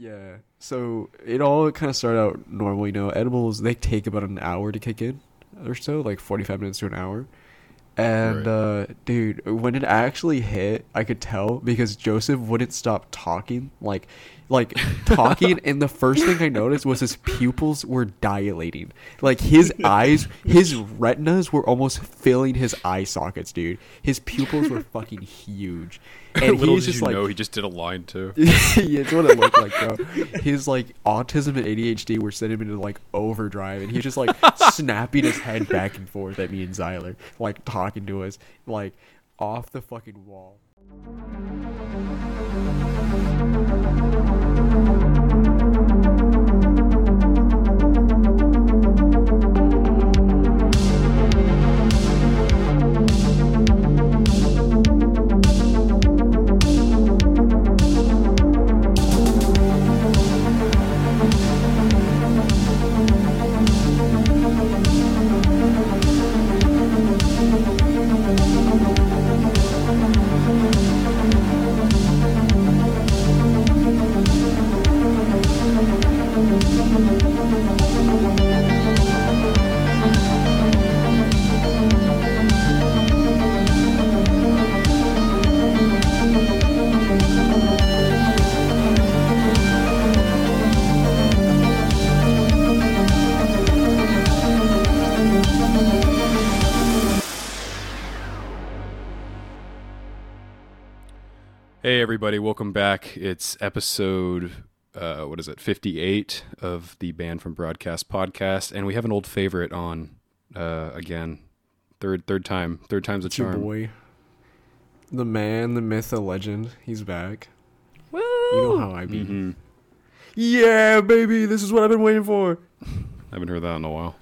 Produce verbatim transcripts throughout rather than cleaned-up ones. Yeah. So it all kind of started out normal, you know. Edibles, they take about an hour to kick in or so, like forty-five minutes to an hour. And, right. uh, dude, when it actually hit, I could tell because Joseph wouldn't stop talking, like, like talking. And the first thing I noticed was his pupils were dilating. Like his eyes, his retinas were almost filling his eye sockets, dude. His pupils were fucking huge. And little did just you like, know, he just did a line too. Yeah, it's what it looked like, bro. His like autism and A D H D were sending him into like overdrive, and he's just like snapping his head back and forth at me and Zyler, like talking to us, like off the fucking wall. Hey everybody, welcome back. It's episode, uh, what is it, fifty-eight of the Banned from Broadcast podcast, and we have an old favorite on uh, again. Third, third time, third time's a it's charm. Your boy, the man, the myth, the legend. He's back. Woo! You know how I be. Mm-hmm. Yeah, baby, this is what I've been waiting for. I haven't heard that in a while.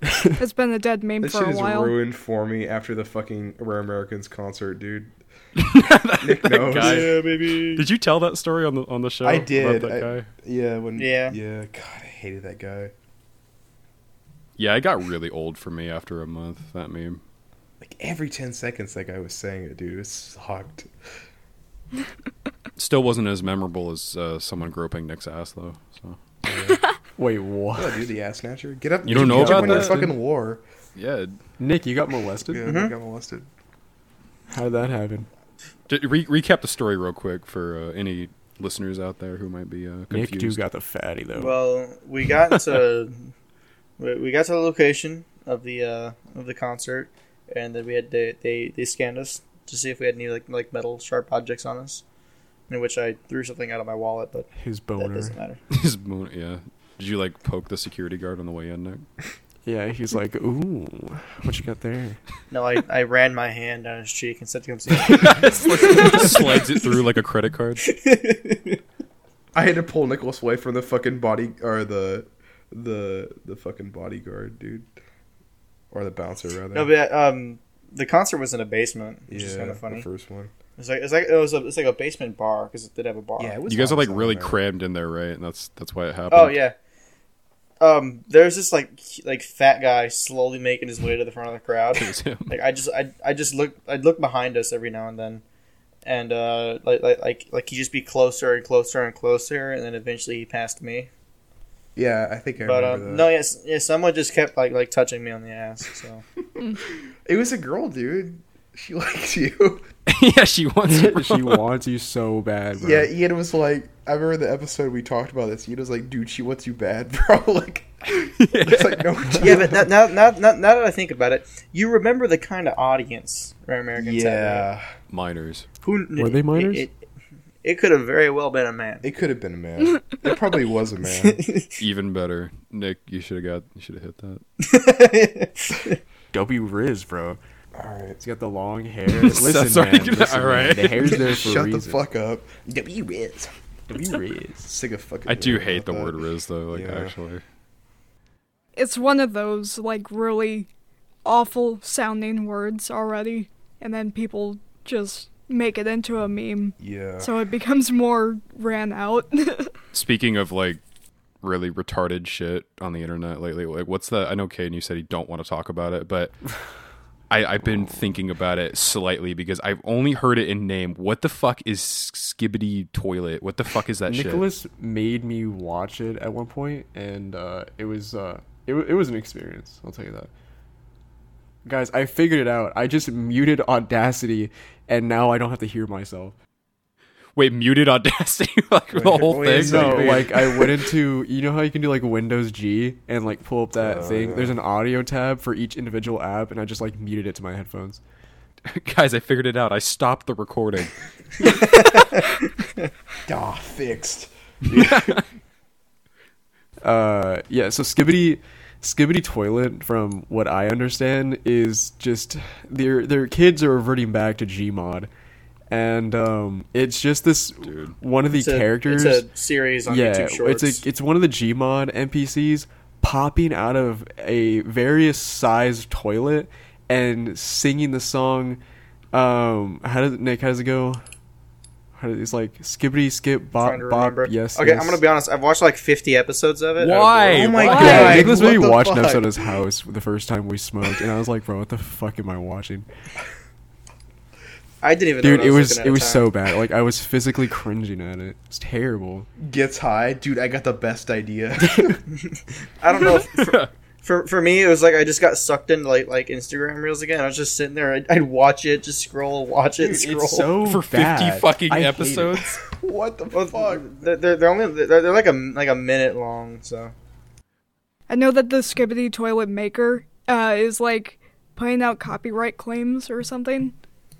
It's been a dead meme this for a while. This shit is ruined for me after the fucking Rare Americans concert, dude. that, Nick that knows. Guy. Yeah, baby. Did you tell that story on the on the show? I did. That I, guy? Yeah, when, yeah. Yeah. God, I hated that guy. Yeah, it got really old for me after a month. That meme. Like every ten seconds, that guy was saying it, dude. It sucked. Still wasn't as memorable as uh, someone groping Nick's ass, though. So. Yeah. Wait, what? Oh, dude, the ass snatcher. Get up! You don't know about that fucking war. Yeah, Nick, you got molested. Yeah, mm-hmm. Nick got molested. How'd that happen? Re- recap the story real quick for uh, any listeners out there who might be uh, confused. Nick too got the fatty though. Well, we got to we got to the location of the uh, of the concert, and then we had to, they they scanned us to see if we had any like like metal sharp objects on us. In which I threw something out of my wallet, but his boner that doesn't matter. His boner, yeah. Did you like poke the security guard on the way in, Nick? Yeah, he's like, ooh, what you got there? No, I, I ran my hand down his cheek and said to him, slides it through like a credit card. I had to pull Nicholas away from the fucking body, or the the the fucking bodyguard, dude. Or the bouncer, rather. No, but um, the concert was in a basement, which yeah, is kind of funny. The first one. It's like it's like it was a, it's like a basement bar, because it did have a bar. Yeah, it was you guys are like really there. Crammed in there, right? And that's that's why it happened. Oh, yeah. Um, there's this like like fat guy slowly making his way to the front of the crowd. Like I just I I just look I'd look behind us every now and then, and uh like like like he'd just be closer and closer and closer, and then eventually he passed me. Yeah, I think I but, remember um, that. No, yes, yeah, someone just kept like like touching me on the ass. So it was a girl, dude. She likes you. Yeah, she wants you. She wants you so bad, bro. Yeah, Ian was like, I remember the episode we talked about this. Ian was like, dude, she wants you bad, bro. Like, it's like, no. Yeah, but now, now, now, now that I think about it, you remember the kind of audience Rare Americans yeah. had. Yeah. Minors. Who, Were it, they minors? It, it, it could have very well been a man. It could have been a man. It probably was a man. Even better. Nick, you should have got, you should have hit that. W Riz, bro. All right, he's got the long hair. Listen, so man. Gonna, listen, all right, man, the hair's there for a reason. Shut the fuck up. W Riz. W Riz. Sick of fucking. I do hate the that. word Riz though. Like yeah. actually, it's one of those like really awful sounding words already, and then people just make it into a meme. Yeah. So it becomes more ran out. Speaking of like really retarded shit on the internet lately, like what's the? I know, Caden, you said you don't want to talk about it, but. I, I've been thinking about it slightly because I've only heard it in name. What the fuck is Skibidi Toilet? What the fuck is that shit? Nicholas made me watch it at one point, and uh, it was uh, it, it was an experience. I'll tell you that. Guys, I figured it out. I just muted Audacity, and now I don't have to hear myself. Wait, muted Audacity? Like, wait, the whole wait, thing? No, like, I went into... You know how you can do, like, Windows G and, like, pull up that uh, thing? Yeah. There's an audio tab for each individual app, and I just, like, muted it to my headphones. Guys, I figured it out. I stopped the recording. Ah, fixed. uh, yeah, so Skibidi... Skibidi Toilet, from what I understand, is just their their kids are reverting back to Gmod, and um, it's just this Dude. one of the it's a, characters. It's a series on yeah, YouTube Shorts. It's a, it's one of the Gmod N P Cs popping out of a various sized toilet and singing the song. Um, how does Nick? How does it go? It's like skibbity skip bop bop. Yes. Okay, yes. I'm gonna be honest. I've watched like fifty episodes of it. Why? Oh my Why? god! Nicholas made me watch an episode at his house the first time we smoked, and I was like, "Bro, what the fuck am I watching?" I didn't even. Dude, know what it I was, was at it was time. so bad. Like I was physically cringing at it. It's terrible. Gets high, dude. I got the best idea. I don't know. If, for, for for me, it was like I just got sucked into like like Instagram reels again. I was just sitting there. I'd, I'd watch it, just scroll, watch it, dude, scroll it's so for fifty bad. fucking I episodes. What the fuck? They're they're only they're, they're like a like a minute long. So I know that the Skibidi Toilet maker uh, is like putting out copyright claims or something,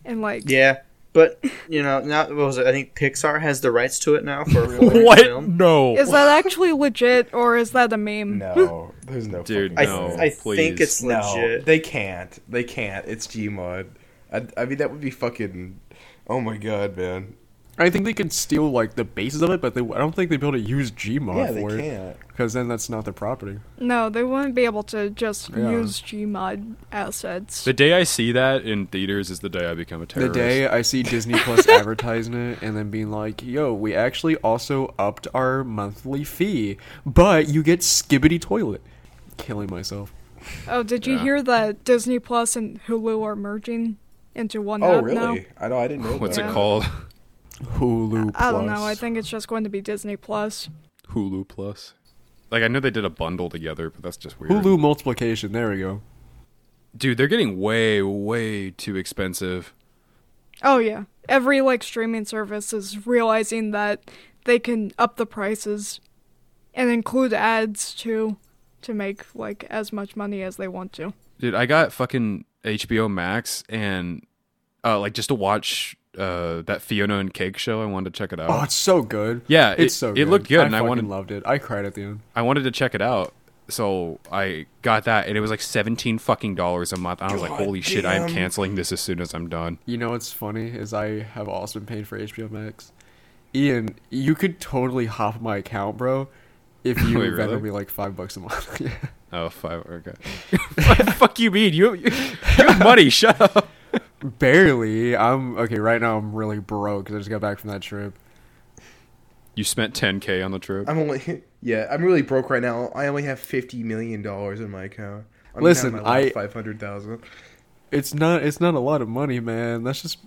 and like yeah, but you know, now what was it? I think Pixar has the rights to it now for a full what? Film. No, is that actually legit or is that a meme? No. There's no Dude, fucking no, I, th- I think it's legit. No, they can't. They can't. It's Gmod. I, I mean, that would be fucking... Oh my god, man. I think they can steal, like, the basis of it, but they, I don't think they'd be able to use Gmod yeah, for it. Yeah, they can't. Because then that's not their property. No, they wouldn't be able to just yeah. use Gmod assets. The day I see that in theaters is the day I become a terrorist. The day I see Disney Plus advertising it and then being like, yo, we actually also upped our monthly fee, but you get Skibidi Toilet. Killing myself. Oh, did you yeah. hear that Disney Plus and Hulu are merging into one oh, app really? now? Oh, really? I know. I didn't know. What's that. it called? Hulu Plus. I don't know. I think it's just going to be Disney Plus. Hulu Plus. Like, I know they did a bundle together, but that's just weird. Hulu multiplication. There we go. Dude, they're getting way, way too expensive. Oh, yeah. Every, like, streaming service is realizing that they can up the prices and include ads, too. To make like as much money as they want to. Dude, I got fucking H B O Max and uh, like just to watch uh, that Fiona and Cake show. I wanted to check it out. Oh, it's so good. Yeah, it's it, so good. It looked good, I and I wanted loved it. I cried at the end. I wanted to check it out, so I got that, and it was like seventeen fucking dollars a month. I was God like, holy damn. shit, I am canceling this as soon as I'm done. You know what's funny is I have also been paying for H B O Max. Ian, you could totally hop my account, bro. If you Wait, really? me like five bucks a month. yeah. Oh, five. Okay. Fuck you, mean you, you, you have money. Shut up. Barely. I'm okay. Right now, I'm really broke because I just got back from that trip. You spent ten K on the trip. I'm only. Yeah, I'm really broke right now. I only have fifty million dollars in my account. I'm Listen, I five hundred thousand. It's not. It's not a lot of money, man. That's just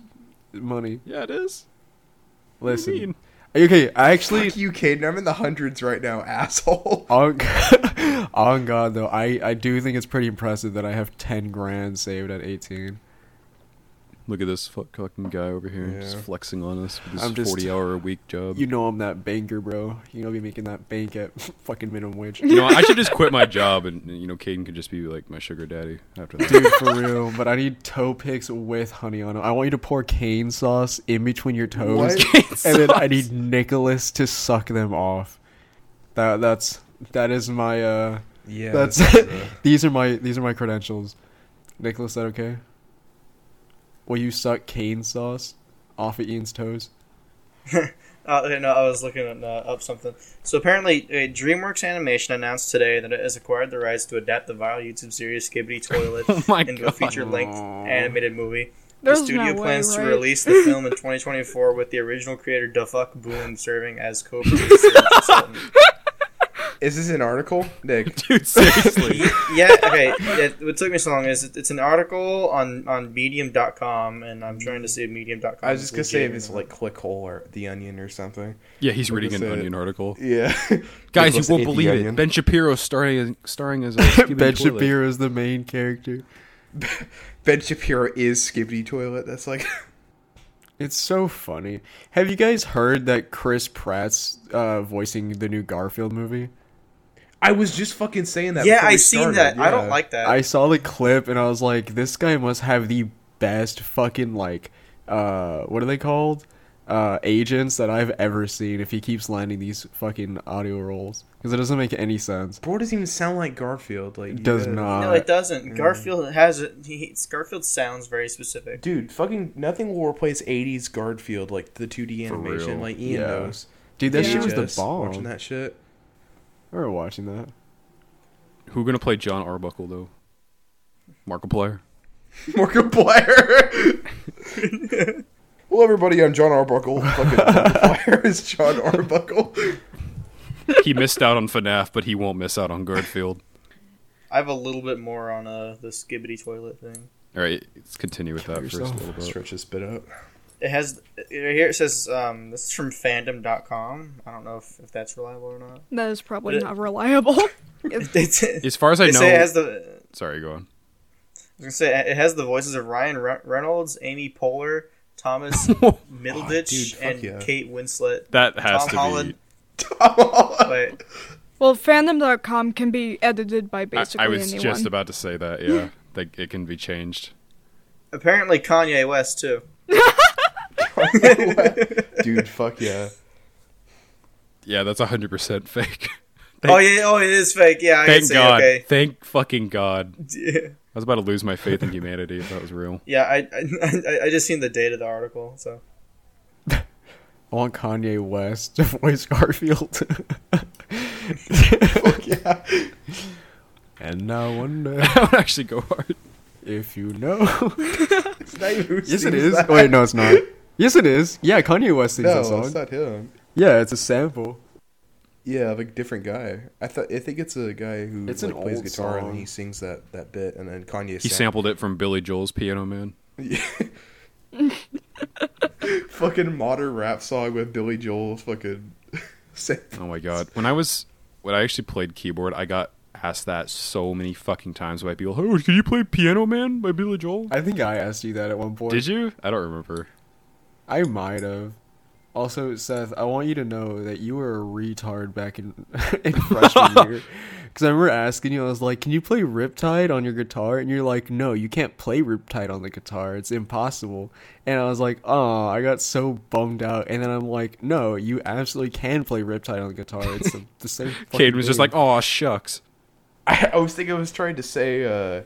money. Yeah, it is. Listen. What do you mean? Okay, I actually... Fuck you, Caden. I'm in the hundreds right now, asshole. On, on God, though, I, I do think it's pretty impressive that I have ten grand saved at eighteen. Look at this fucking guy over here yeah. just flexing on us with his forty-hour-a-week job. You know I'm that banker, bro. You know I'll be making that bank at fucking minimum wage. You know, I should just quit my job, and, you know, Caden could just be, like, my sugar daddy after that. Dude, for real. But I need toe picks with honey on them. I want you to pour cane sauce in between your toes. And then I need Nicholas to suck them off. That that's that is my, uh... Yeah. That's, that's uh, these are my These are my credentials. Nicholas, is that okay? Will you suck cane sauce off of Ian's toes? uh, no, I was looking at, uh, up something. So apparently, uh, DreamWorks Animation announced today that it has acquired the rights to adapt the viral YouTube series Skibidi Toilet oh into God. a feature-length Aww. animated movie. There's the studio no plans way, right? to release the film in twenty twenty-four with the original creator Dufuck Boone serving as co-producer and consultant. Is this an article, Nick? Dude, seriously. Yeah, okay. It, what took me so long is it, it's an article on, on Medium dot com, and I'm trying to see if Medium dot com. I was just going to say if it's like Clickhole or The Onion or something. Yeah, he's reading an Onion article. Yeah. Guys, you won't believe it. Ben Shapiro starring, starring as a Skibidi Ben Toilet. Shapiro is the main character. Ben Shapiro is Skibidi Toilet. That's like... It's so funny. Have you guys heard that Chris Pratt's uh, voicing the new Garfield movie? I was just fucking saying that. Yeah, I seen that. Yeah. I don't like that. I saw the clip and I was like, this guy must have the best fucking like, uh, what are they called? Uh, agents that I've ever seen. If he keeps landing these fucking audio rolls, because it doesn't make any sense. Bro, doesn't even sound like Garfield. Like it does not. No, it doesn't. Mm. Garfield has it. He, Garfield sounds very specific. Dude, fucking nothing will replace eighties Garfield like the two D animation. Like Ian yeah. knows. Dude, that yeah. shit was the bomb. Watching that shit. We were watching that. Who gonna play John Arbuckle though? Markiplier. Markiplier. Well, everybody, I'm John Arbuckle. Fucking is John Arbuckle. He missed out on F NAF, but he won't miss out on Garfield. I have a little bit more on uh, the Skibidi Toilet thing. All right, let's continue with that first a little bit. Stretch this bit out. It has here. It says um, this is from fandom dot com. I don't know if, if that's reliable or not. That is probably it, not reliable. It's, as far as I know, it has the. Sorry, go on. I was gonna say it has the voices of Ryan Re- Reynolds, Amy Poehler, Thomas Middleditch, oh, dude, and yeah. Kate Winslet. That has Tom to Holland. Be. Tom Holland. Wait. Well, fandom dot com can be edited by basically anyone. I, I was anyone. just about to say that, yeah. Like, it can be changed. Apparently Kanye West, too. Kanye West. Dude, fuck yeah. Yeah, that's one hundred percent fake. Thank, oh, yeah, oh, it is fake. Yeah, I thank say, God. Okay. Thank fucking God. Yeah. I was about to lose my faith in humanity if that was real. Yeah, I I, I just seen the date of the article, so. I want Kanye West to voice Garfield. Fuck yeah. And now one day. I would actually go hard. If you know. It's not even yes, it is. That. Wait, no, it's not. Yes, it is. Yeah, Kanye West sings no, that song. No, it's not him. Yeah, it's a sample. Yeah, of a different guy. I thought I think it's a guy who like, plays guitar song. And he sings that, that bit, and then Kanye. He sang- sampled it from Billy Joel's Piano Man. Fucking modern rap song with Billy Joel fucking. Oh my god! When I was when I actually played keyboard, I got asked that so many fucking times by people. Oh, can you play Piano Man by Billy Joel? I think I asked you that at one point. Did you? I don't remember. I might have. Also, Seth, I want you to know that you were a retard back in, in freshman year. Because I remember asking you, I was like, can you play Riptide on your guitar? And you're like, no, you can't play Riptide on the guitar. It's impossible. And I was like, oh, I got so bummed out. And then I'm like, no, you absolutely can play Riptide on the guitar. It's the, the same fucking Caden was game. Just like, oh, shucks. I, I was thinking I was trying to say... Uh...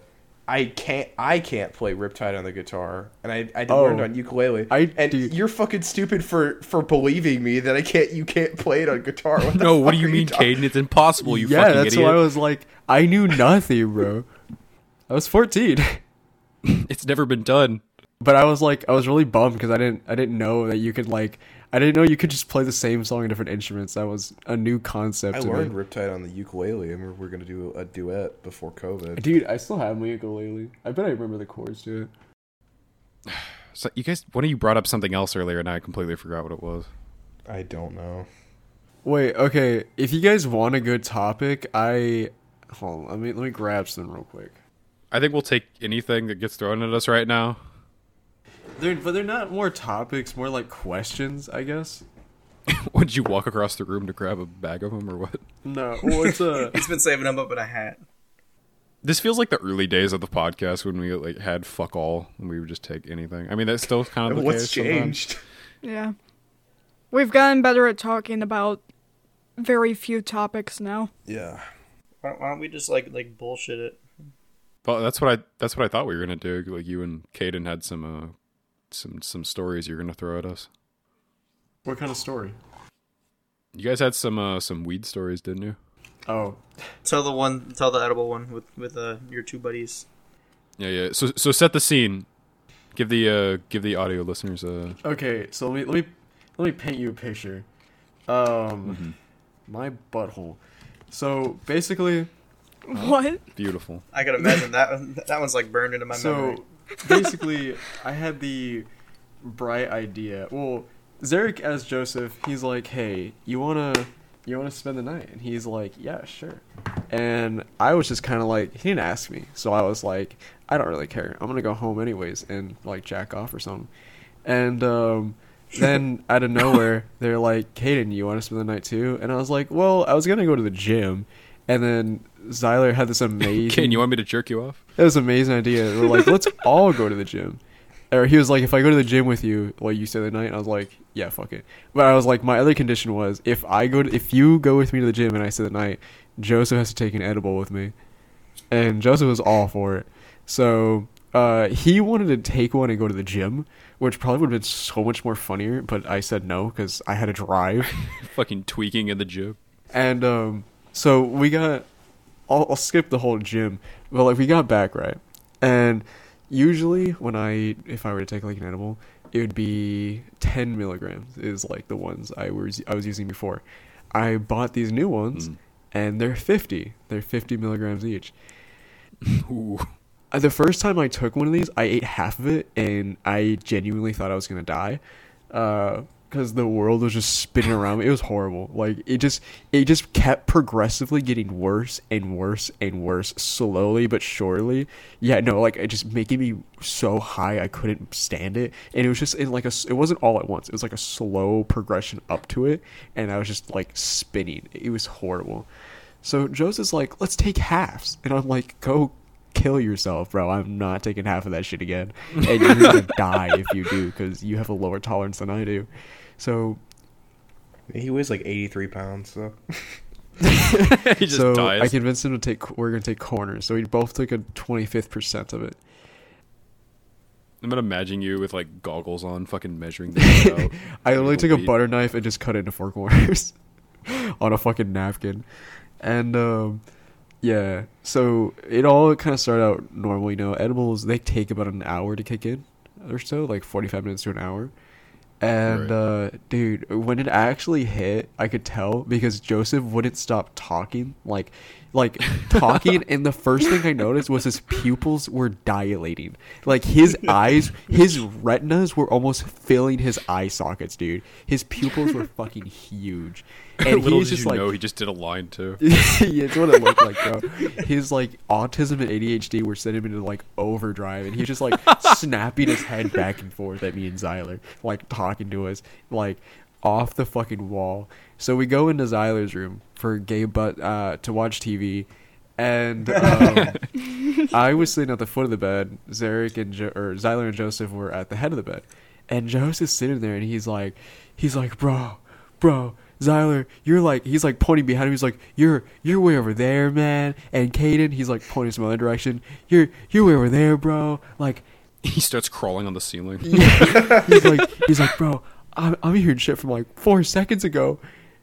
I can't. I can't play Riptide on the guitar, and I I oh, learned on ukulele. I and do. You're fucking stupid for, for believing me that I can't. You can't play it on guitar. What no, what do you mean, Caden? It's impossible. You yeah, fucking idiot. Yeah, that's why I was like, I knew nothing, bro. I was fourteen. It's never been done. But I was like, I was really bummed because I didn't I didn't know that you could like I didn't know you could just play the same song in different instruments. That was a new concept. I to learned me. Riptide on the ukulele, and we're, we're going to do a duet before COVID. Dude, I still have my ukulele. I bet I remember the chords to it. So you guys, one of you brought up something else earlier, and I completely forgot what it was. I don't know. Wait, okay. If you guys want a good topic, I hold on. Let me let me grab some real quick. I think we'll take anything that gets thrown at us right now. They're, but they're not more topics, more like questions, I guess. Would you walk across the room to grab a bag of them or what? No. Well, it's a... He's been saving them up in a hat. This feels like the early days of the podcast when we like had fuck all and we would just take anything. I mean, that's still kind of the what's case changed. Sometimes. Yeah. We've gotten better at talking about very few topics now. Yeah. Why don't we just like like bullshit it? Well, that's what I that's what I thought we were going to do. Like you and Caden had some... Uh, Some some stories you're gonna throw at us. What kind of story? You guys had some uh, some weed stories, didn't you? Oh, tell the one, tell the edible one with with uh, your two buddies. Yeah, yeah. So so set the scene. Give the uh, give the audio listeners a. Okay, so let me let me, let me paint you a picture. Um, mm-hmm. My butthole. So basically, what? Beautiful. I could imagine that one, that one's like burned into my so, memory. So basically, I had the bright idea. Well, Zarek as Joseph, he's like, "Hey, you wanna you wanna spend the night?" And he's like, "Yeah, sure." And I was just kind of like, he didn't ask me, so I was like, I don't really care. I'm gonna go home anyways and like jack off or something. And um, then out of nowhere, they're like, "Caden, you want to spend the night too?" And I was like, "Well, I was gonna go to the gym." And then Zyler had this amazing. Caden, you want me to jerk you off? It was an amazing idea. We're like, let's all go to the gym. Or he was like, if I go to the gym with you, well, you stay the night. And I was like, yeah, fuck it. But I was like, my other condition was, if I go, to, if you go with me to the gym and I stay the night, Joseph has to take an edible with me. And Joseph was all for it. So uh, he wanted to take one and go to the gym, which probably would have been so much more funnier. But I said no because I had to drive. Fucking tweaking in the gym. And um, so we got. I'll, I'll skip the whole gym, but like we got back right, and. Usually, when I, if I were to take, like, an edible, it would be ten milligrams is, like, the ones I was I was using before. I bought these new ones, mm. and they're fifty. They're fifty milligrams each. Ooh. The first time I took one of these, I ate half of it, and I genuinely thought I was going to die. Uh... Because the world was just spinning around me. It was horrible. Like, it just it just kept progressively getting worse and worse and worse, slowly but surely. Yeah, no, like, it just making me so high I couldn't stand it. And it was just, in like, a, it wasn't all at once. It was, like, a slow progression up to it. And I was just, like, spinning. It was horrible. So Joseph's like, let's take halves. And I'm like, go kill yourself, bro. I'm not taking half of that shit again. And you're going to die if you do, because you have a lower tolerance than I do. So he weighs like eighty-three pounds. So he just so dies. I convinced him to take. We're gonna take corners. So we both took a twenty-fifth percent of it. I'm gonna imagine you with like goggles on, fucking measuring this out. I literally took a butter knife and just cut it into four corners on a fucking napkin, and um, yeah. So it all kind of started out normal. You know, edibles, they take about an hour to kick in or so, like forty-five minutes to an hour. And, uh, dude, when it actually hit, I could tell because Joseph wouldn't stop talking, like, like talking. And the first thing I noticed was his pupils were dilating. Like his eyes, his retinas were almost filling his eye sockets, dude. His pupils were fucking huge. And little did just you like, know, he just did a line too. Yeah, it's what it looked like, bro. His like autism and A D H D were sending him into like overdrive, and he was just like snapping his head back and forth at me and Zyler, like talking to us, like off the fucking wall. So we go into Zyler's room for gay butt uh, to watch T V, and um, I was sitting at the foot of the bed. Zarek and jo- or Zyler and Joseph were at the head of the bed, and Joseph's sitting there, and he's like, he's like, bro, bro. Zyler, you're like, he's like pointing behind him. He's like, you're you're way over there, man. And Caden, he's like pointing some other direction. You're you're way over there, bro. Like, he starts crawling on the ceiling. Yeah. he's like, he's like, bro, I'm I'm hearing shit from like four seconds ago,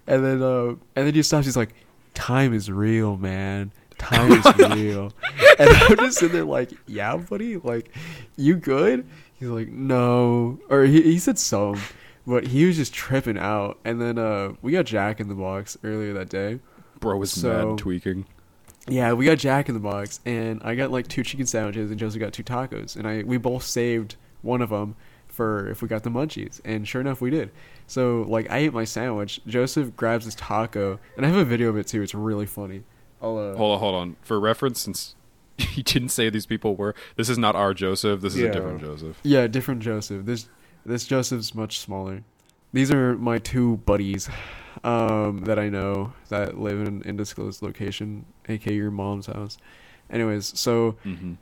and then uh, and then he stops. He's like, time is real, man. Time is real. And I'm just sitting there like, yeah, buddy, like, you good? He's like, no, or he he said so. But he was just tripping out. And then uh, we got Jack in the Box earlier that day. Bro was so, mad tweaking. Yeah, we got Jack in the Box. And I got like two chicken sandwiches and Joseph got two tacos. And I we both saved one of them for if we got the munchies. And sure enough, we did. So like I ate my sandwich. Joseph grabs his taco. And I have a video of it too. It's really funny. I'll, uh, hold on, hold on. For reference, since he didn't say these people were. This is not our Joseph. This is yeah. a different Joseph. Yeah, different Joseph. There's... This Joseph's much smaller. These are my two buddies um, that I know that live in an undisclosed location, a k a your mom's house. Anyways, so mm-hmm.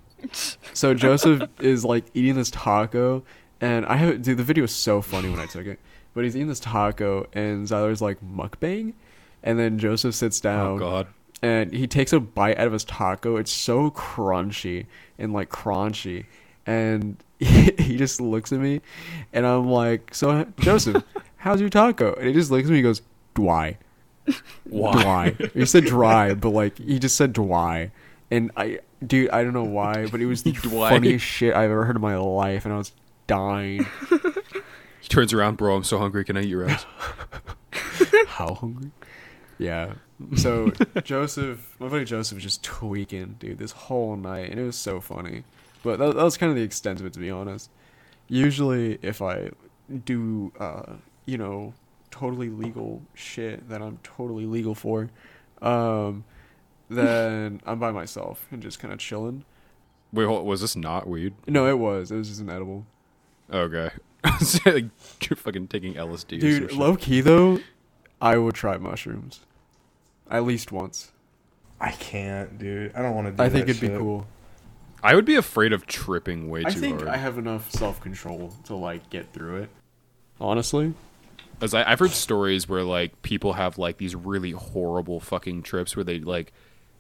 so Joseph is like eating this taco, and I have dude. The video is so funny when I took it, but he's eating this taco, and Zyler's like mukbang, and then Joseph sits down. Oh God. And he takes a bite out of his taco. It's so crunchy and like crunchy, and. He just looks at me, and I'm like, so, Joseph, how's your taco? And he just looks at me and goes, Dwy. Why? Dwy. He said dry, but, like, he just said Dwy. And I, dude, I don't know why, but it was the funniest shit I've ever heard in my life, and I was dying. He turns around, bro, I'm so hungry, can I eat your ass? How hungry? Yeah. So Joseph, my buddy Joseph was just tweaking, dude, this whole night, and it was so funny. But that, that was kind of the extent of it, to be honest. Usually, if I do, uh, you know, totally legal shit that I'm totally legal for, um, then I'm by myself and just kind of chilling. Wait, hold, was this not weed? No, it was. It was just an edible. Okay. Like, you're fucking taking L S D. Dude, low-key, though, I would try mushrooms. At least once. I can't, dude. I don't want to do I that I think it'd shit. Be cool. I would be afraid of tripping way I too hard. I think I have enough self-control to, like, get through it. Honestly? As I, I've heard stories where, like, people have, like, these really horrible fucking trips where they, like,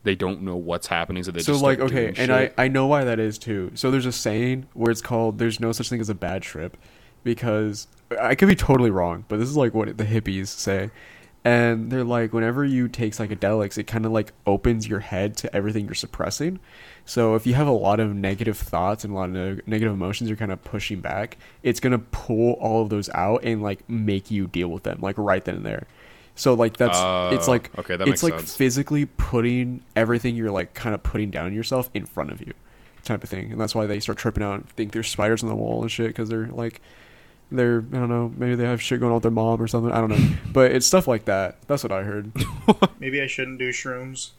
they don't know what's happening, so they so just like okay and shit. I I know why that is too. So there's a saying where it's called there's no such thing as a bad trip, because I could be totally wrong, but this is like what the hippies say, and they're like, whenever you take psychedelics, it kind of like opens your head to everything you're suppressing. So if you have a lot of negative thoughts and a lot of ne- negative emotions you're kind of pushing back, it's gonna pull all of those out and like make you deal with them like right then and there. So, like, that's, uh, it's, like, okay, that it's, like, sense. Physically putting everything you're, like, kind of putting down yourself in front of you type of thing. And that's why they start tripping out and think there's spiders on the wall and shit, because they're, like, they're, I don't know, maybe they have shit going on with their mom or something. I don't know. But it's stuff like that. That's what I heard. Maybe I shouldn't do shrooms.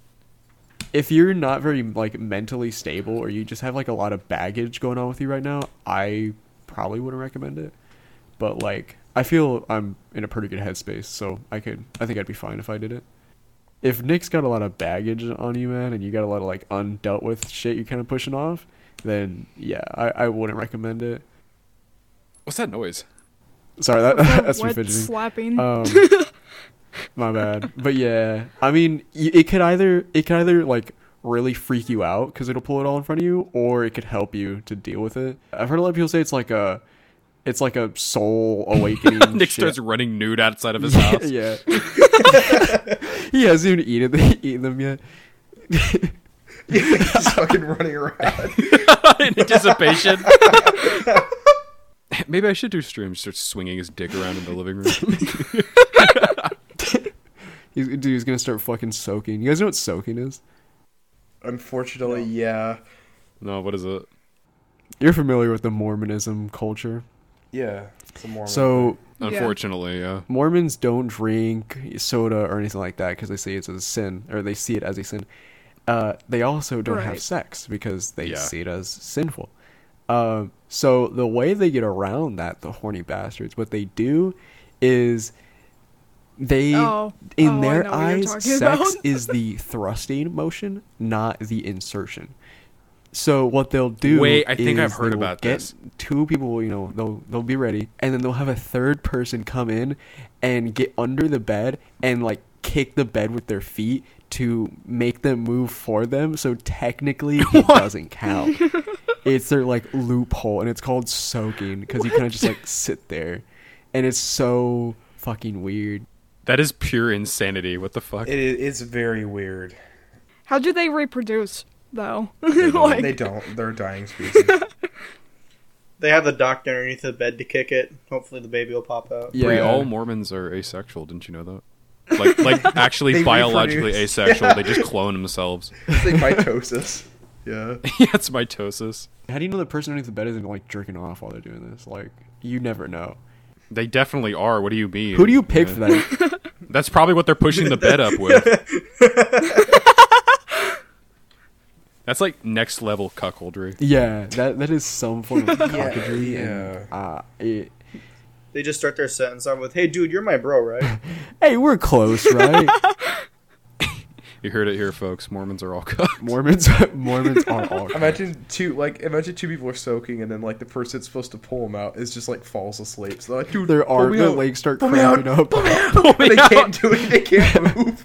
If you're not very, like, mentally stable, or you just have, like, a lot of baggage going on with you right now, I probably wouldn't recommend it. But, like... I feel I'm in a pretty good headspace, so I could. I think I'd be fine if I did it. If Nick's got a lot of baggage on you, man, and you got a lot of like undealt with shit you're kind of pushing off, then yeah, I, I wouldn't recommend it. What's that noise? Sorry, that, that's me fidgeting. Slapping. Um, my bad. But yeah, I mean, it could either it could either like really freak you out because it'll pull it all in front of you, or it could help you to deal with it. I've heard a lot of people say it's like a. It's like a soul awakening. Nick shit. Starts running nude outside of his yeah, house. Yeah. He hasn't even eaten them, eaten them yet. He's fucking running around. In anticipation. Maybe I should do streams. Start swinging his dick around in the living room. he's, dude, he's going to start fucking soaking. You guys know what soaking is? Unfortunately, no. yeah. No, what is it? You're familiar with the Mormonism culture. Yeah, it's a Mormon. So unfortunately, yeah. Mormons don't drink soda or anything like that because they see it as a sin, or they see it as a sin. Uh, they also don't right. have sex because they yeah. see it as sinful. Uh, so the way they get around that, the horny bastards, what they do is they, oh. in oh, their eyes, sex about. Is the thrusting motion, not the insertion. So what they'll do Wait, I think is I've heard about get this. Two people, you know, they'll they'll be ready, and then they'll have a third person come in and get under the bed and like kick the bed with their feet to make them move for them. So technically it doesn't count. It's their like loophole, and it's called soaking because you kind of just like sit there, and it's so fucking weird. That is pure insanity. What the fuck? It is very weird. How do they reproduce? Though they don't. like... they don't. They're a dying species. They have the doctor underneath the bed to kick it. Hopefully, the baby will pop out. Yeah, Brie, all Mormons are asexual. Didn't you know that? Like, like actually biologically reproduce. Asexual. Yeah. They just clone themselves. It's like mitosis. Yeah, yeah, it's mitosis. How do you know the person underneath the bed isn't like jerking off while they're doing this? Like, you never know. They definitely are. What do you mean? Who do you pick yeah. for that? That's probably what they're pushing the bed up with. That's like next level cuckoldry. Yeah, that that is some form of cuckoldry. Yeah. And, uh, it... They just start their sentence off with, "Hey, dude, you're my bro, right?" Hey, we're close, right? You heard it here, folks. Mormons are all cucks. Mormons, Mormons are all. Cucks. Imagine two, like imagine two people are soaking, and then like the person that's supposed to pull them out is just like falls asleep. So they're like, dude, their arms, their legs start cramping up. They can't do it. They can't move.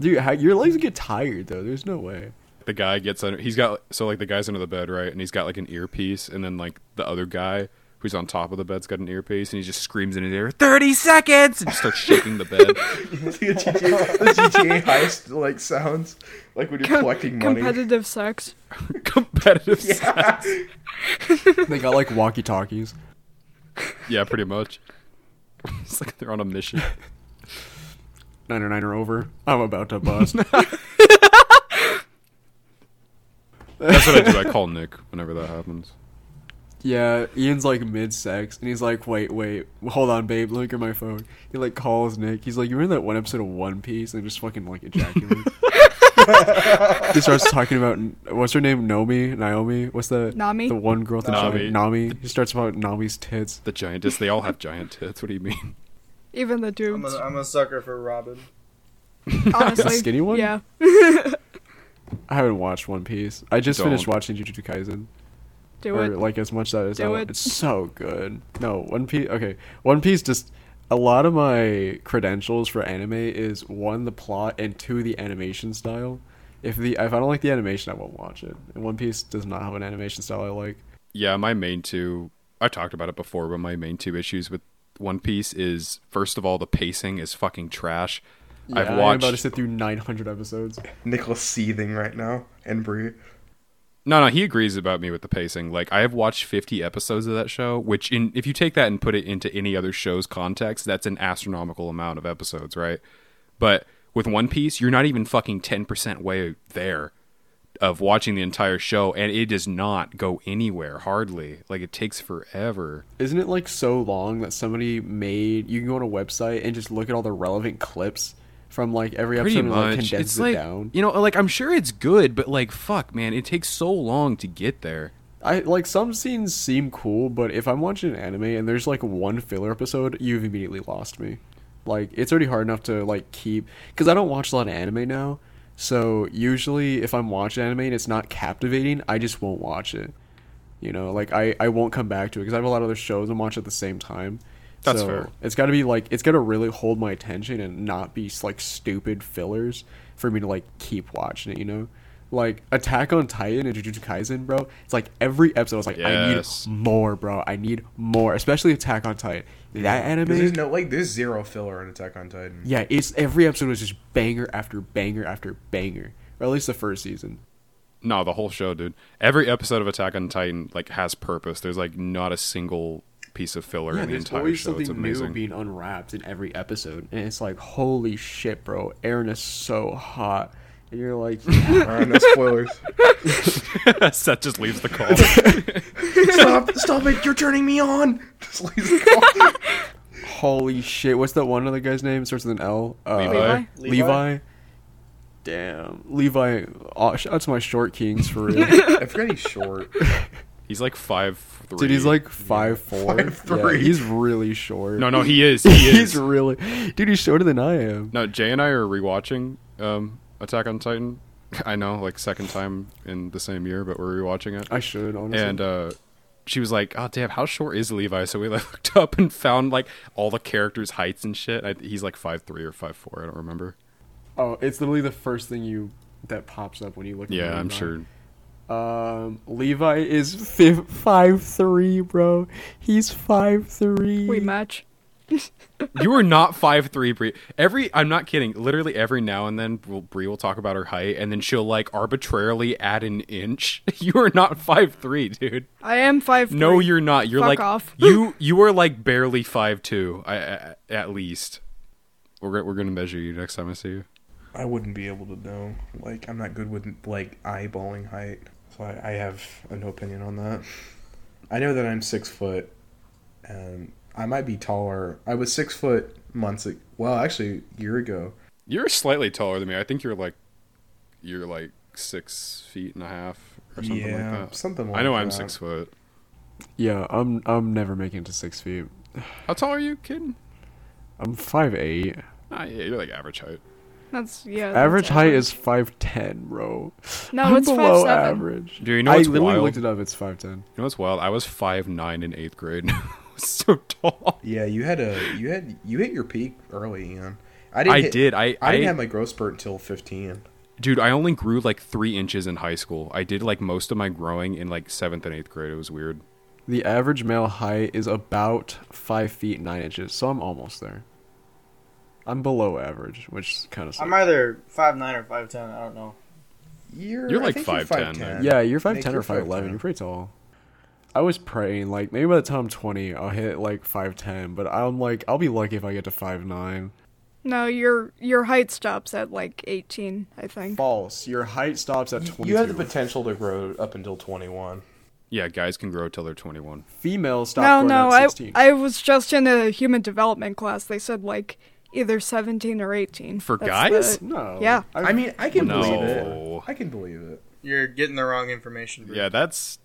Dude, how, your legs get tired though. There's no way. The guy gets under, he's got, so like the guy's under the bed, right? And he's got like an earpiece, and then like the other guy who's on top of the bed's got an earpiece, and he just screams in his ear, thirty seconds! And just starts shaking the bed. The G T A, the G T A heist like sounds like when you're Com- collecting money. Competitive sex. Competitive yeah. sex. They got like walkie talkies. Yeah, pretty much. It's like they're on a mission. nine or nine or over. I'm about to bust. That's what I do. I call Nick whenever that happens. Yeah, Ian's like mid-sex, and he's like, wait, wait, hold on, babe, look at my phone. He like calls Nick. He's like, you remember that one episode of One Piece? And just fucking like ejaculates. He starts talking about, what's her name? Nomi? Naomi? What's the Nami? The one girl? Nami. Nami. He starts about Nami's tits. The giantess. They all have giant tits. What do you mean? Even the dudes. I'm a, I'm a sucker for Robin. Honestly. The skinny one? Yeah. I haven't watched One Piece. I just Don't. finished watching Jujutsu Kaisen. Do or, it. Like, as much that as I want. It's so good. No, One Piece... Okay. One Piece just... A lot of my credentials for anime is, one, the plot, and two, the animation style. If the if I don't like the animation, I won't watch it. And One Piece does not have an animation style I like. Yeah, my main two... I talked about it before, but my main two issues with One Piece is, first of all, the pacing is fucking trash. Yeah, I've watched... I'm about to sit through nine hundred episodes. Nicholas seething right now, and Bree. No, no, he agrees about me with the pacing. Like, I have watched fifty episodes of that show, which, in if you take that and put it into any other show's context, that's an astronomical amount of episodes, right? But with One Piece, you're not even fucking ten percent way there of watching the entire show, and it does not go anywhere, hardly. Like, it takes forever. Isn't it, like, so long that somebody made... You can go on a website and just look at all the relevant clips... From, like, every episode and, like, condenses it's like, it down. You know, like, I'm sure it's good, but, like, fuck, man, it takes so long to get there. I Like, some scenes seem cool, but if I'm watching an anime and there's, like, one filler episode, you've immediately lost me. Like, it's already hard enough to, like, keep... Because I don't watch a lot of anime now, so usually if I'm watching anime and it's not captivating, I just won't watch it. You know, like, I, I won't come back to it, because I have a lot of other shows I'm watching at the same time. That's so fair. It's got to be like, it's got to really hold my attention and not be like stupid fillers for me to like keep watching it, you know? Like Attack on Titan and Jujutsu Kaisen, bro. It's like every episode I was like, yes. I need more, bro. I need more, especially Attack on Titan. That anime. There's no like, there's zero filler in Attack on Titan. Yeah, it's every episode was just banger after banger after banger, or at least the first season. No, the whole show, dude. Every episode of Attack on Titan like has purpose. There's like not a single piece of filler yeah, in the entire show. It's amazing. There's always something new being unwrapped in every episode, and it's like, holy shit, bro, Aaron is so hot, and you're like, yeah. Alright, no spoilers. Seth just leaves the call. stop stop it, you're turning me on. Just leaves the call. Holy shit, what's that one other guy's name? It starts with an L. uh, Levi? Levi Levi damn Levi. Oh, that's my short kings for real. I forgot he's short. He's like five three. Dude, he's like five four. five three. Yeah, he's really short. No, no, he is. He is. He's really... Dude, he's shorter than I am. No, Jay and I are rewatching um, Attack on Titan. I know, like, second time in the same year, but we're rewatching it. I should, honestly. And uh, she was like, oh, damn, how short is Levi? So we like, looked up and found, like, all the characters' heights and shit. I, he's like five three or five four. I don't remember. Oh, it's literally the first thing you that pops up when you look at Levi. Yeah, I'm sure... Um, Levi is five, five three, bro. He's five three. We match. You are not five three, Bree. Every, I'm not kidding. Literally every now and then, we'll, Bree will talk about her height, and then she'll like arbitrarily add an inch. You are not five three, dude. I am five. Three. No, you're not. You're Fuck like off. you. You are like barely five two. I, I at least. We're we're gonna measure you next time I see you. I wouldn't be able to know. Like, I'm not good with like eyeballing height. So I, I have no opinion on that. I know that I'm six foot, and I might be taller. I was six foot months ago. Well, actually, a year ago. You're slightly taller than me. I think you're like, you're like six feet and a half or something yeah, like that. Something like I know that. I'm six foot. Yeah, I'm. I'm never making it to six feet. How tall are you, kid? I'm five eight. Ah, yeah, you're like average height. That's yeah. Average that's height average. Is five ten, bro. No, I'm it's below five seven. Average. Dude, you know what's I literally wild? Looked it up. It's five ten. You know what's wild? I was five nine in eighth grade. I was so tall. Yeah, you had a you had you hit your peak early, Ian. I didn't. I hit, did. I, I I didn't have my growth spurt until fifteen. Dude, I only grew like three inches in high school. I did like most of my growing in like seventh and eighth grade. It was weird. The average male height is about five feet nine inches, so I'm almost there. I'm below average, which kind of sucks. I'm either five nine or five ten, I don't know. You're, you're like five ten. Yeah, you're five ten or five eleven. You're pretty tall. I was praying, like, maybe by the time I'm twenty, I'll hit, like, five ten. But I'm like, I'll be lucky if I get to five nine. No, your your height stops at like eighteen, I think. False. Your height stops at twenty-two. You have the potential to grow up until twenty-one. Yeah, guys can grow till they're twenty-one. Females stop no, growing no, at sixteen. No, no, I, I was just in a human development class. They said like either seventeen or eighteen. For That's guys? The, no. Yeah. I, I mean, I can no. believe it. I can believe it. You're getting the wrong information. Bruce. Yeah, that's...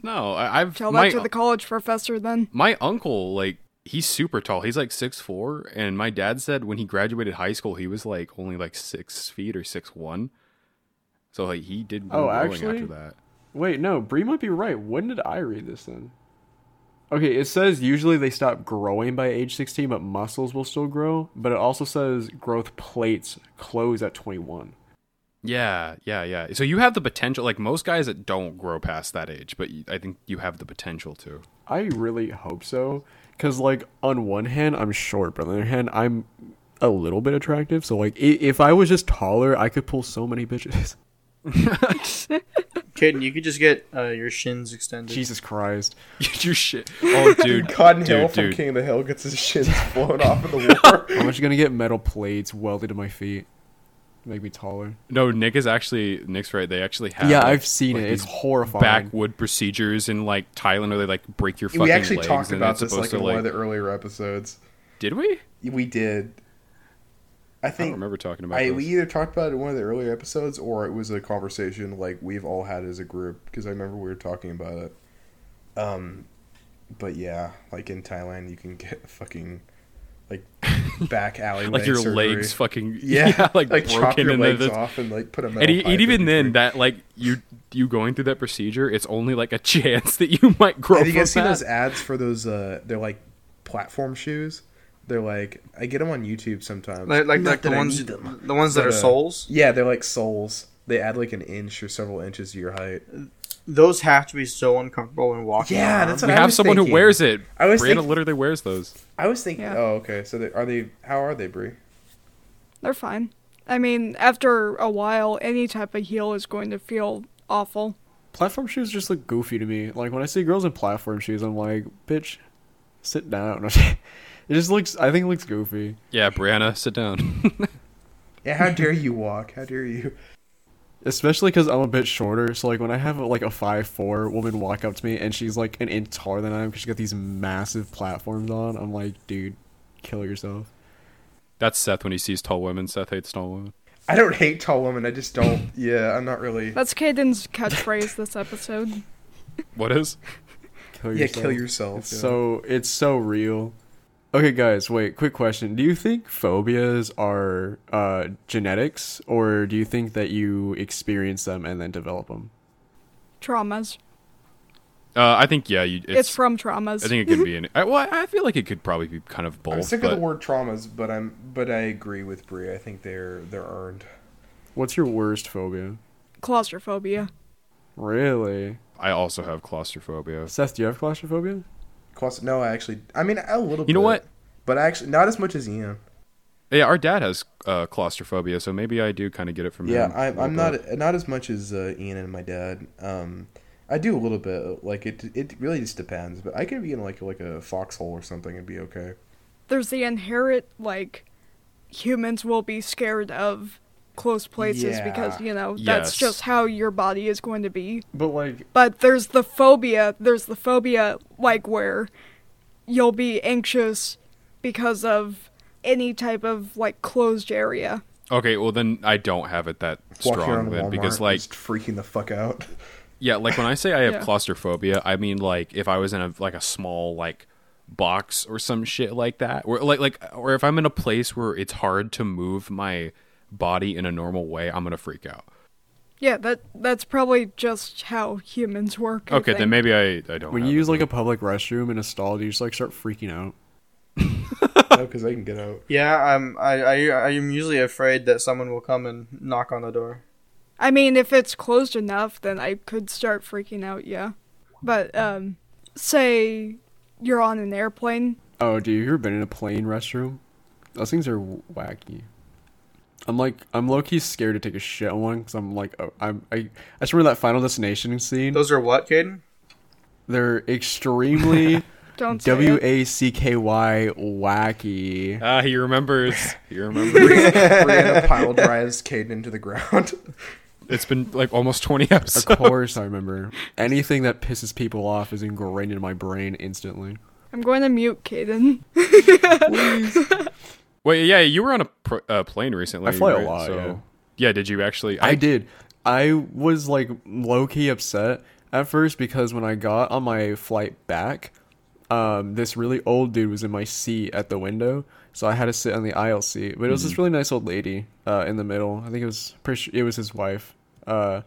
No, I, I've... Tell my, that to the college professor, then. My uncle, like, he's super tall. He's, like, six foot four, and my dad said when he graduated high school, he was, like, only, like, six feet or six one. So, like, he did oh, actually? After that. Wait, no, Bree might be right. When did I read this, then? Okay, it says usually they stop growing by age sixteen, but muscles will still grow. But it also says growth plates close at twenty-one. Yeah, yeah, yeah. So you have the potential, like most guys that don't grow past that age, but I think you have the potential to. I really hope so, because like on one hand, I'm short, but on the other hand, I'm a little bit attractive. So like if I was just taller, I could pull so many bitches. Caden, you could just get uh, your shins extended. Jesus Christ. Your shit. Oh, dude. Cotton Hill from King of the Hill gets his shins blown off in the war. I'm just going to get metal plates welded to my feet. Make me taller. No, Nick is actually Nick's right. They actually have yeah, like, I've seen like, it. It's horrifying. Backwood procedures in like Thailand, where they like break your fucking legs. We actually legs talked about this like in like... one of the earlier episodes. Did we? We did. I think I don't remember talking about. I, we either talked about it in one of the earlier episodes, or it was a conversation like we've all had as a group. Because I remember we were talking about it. Um, but yeah, like in Thailand, you can get fucking. Like back alleyway, like your surgery. Legs fucking yeah, yeah like, like broken chop your into legs this. Off and like put a metal and, pipe and even in then, that like you you going through that procedure, it's only like a chance that you might grow. Have you guys seen those ads for those? Uh, they're like platform shoes. They're like I get them on YouTube sometimes. Like like, like the ones them. the ones that but, are uh, soles. Yeah, they're like soles. They add like an inch or several inches to your height. Those have to be so uncomfortable when walking. Yeah, around. That's what we I have. Was someone thinking. Who wears it. I was Breanna thinking, literally wears those. I was thinking. Yeah. Oh, okay. So they, are they? How are they, Bree? They're fine. I mean, after a while, any type of heel is going to feel awful. Platform shoes just look goofy to me. Like when I see girls in platform shoes, I'm like, bitch, sit down. It just looks. I think it looks goofy. Yeah, Breanna, sit down. Yeah, how dare you walk? How dare you? Especially because I'm a bit shorter, so like when I have like a five foot four woman walk up to me and she's like an inch taller than I am because she's got these massive platforms on, I'm like, dude, kill yourself. That's Seth when he sees tall women. Seth hates tall women. I don't hate tall women. I just don't. Yeah, I'm not really. That's Caden's catchphrase this episode. What is? Kill yourself. Yeah, kill yourself. It's yeah. So it's so real. Okay, guys, wait, quick question. Do you think phobias are uh, genetics, or do you think that you experience them and then develop them? Traumas. Uh, I think, yeah. You, it's, it's from traumas. I think it could be an... I, well, I feel like it could probably be kind of both. I'm sick but... of the word traumas, but I'm but I agree with Bree. I think they're they're earned. What's your worst phobia? Claustrophobia. Really? I also have claustrophobia. Seth, do you have claustrophobia? No, I actually, I mean, a little bit. You know what? But actually, not as much as Ian. Yeah, our dad has uh, claustrophobia, so maybe I do kind of get it from yeah, him. Yeah, I'm, I'm not not as much as uh, Ian and my dad. Um, I do a little bit. Like, it it really just depends. But I could be in, like, like a foxhole or something and be okay. There's the inherent, like, humans will be scared of close places yeah. because, you know, yes. that's just how your body is going to be. But, like... But there's the phobia. There's the phobia, like, where you'll be anxious because of any type of, like, closed area. Okay, well, then I don't have it that strong then, because, like... Just freaking the fuck out. Yeah, like, when I say I have yeah. claustrophobia, I mean, like, if I was in, a like, a small, like... box or some shit like that. Or, like, like or if I'm in a place where it's hard to move my... body in a normal way, I'm gonna freak out. Yeah, that that's probably just how humans work. I okay, think. Then maybe I, I don't. When you use it, like a public restroom in a stall, do you just like start freaking out? No, because I can get out. Yeah, I'm I, I I am usually afraid that someone will come and knock on the door. I mean, if it's closed enough, then I could start freaking out. Yeah, but um, say you're on an airplane. Oh, dude, you ever been in a plane restroom? Those things are wacky. I'm like, I'm low-key scared to take a shit on one, because I'm like, oh, I'm, I, I just remember that Final Destination scene. Those are what, Caden? They're extremely Don't say W A C K Y wacky. Ah, uh, he remembers. He remembers. Breanna pile drives Caden into the ground. It's been like almost twenty episodes. Of course, I remember. Anything that pisses people off is ingrained in my brain instantly. I'm going to mute Caden. Please. Wait, yeah, you were on a pr- uh, plane recently. I fly right? a lot. So, yeah. yeah, did you actually? I... I did. I was like low key upset at first because when I got on my flight back, um, this really old dude was in my seat at the window. So I had to sit on the aisle seat, but it was mm-hmm. this really nice old lady uh, in the middle. I think it was pretty sure it was his wife, uh,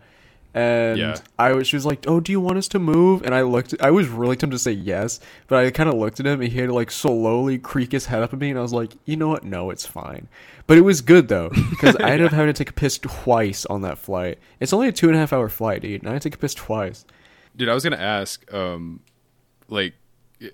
and yeah. I was. She was like, "Oh, do you want us to move?" And I looked. I was really tempted to say yes, but I kind of looked at him, and he had to like slowly creak his head up at me, and I was like, "You know what? No, it's fine." But it was good though, because I ended up having to take a piss twice on that flight. It's only a two and a half hour flight, dude, and I had to take a piss twice. Dude, I was gonna ask, um, like.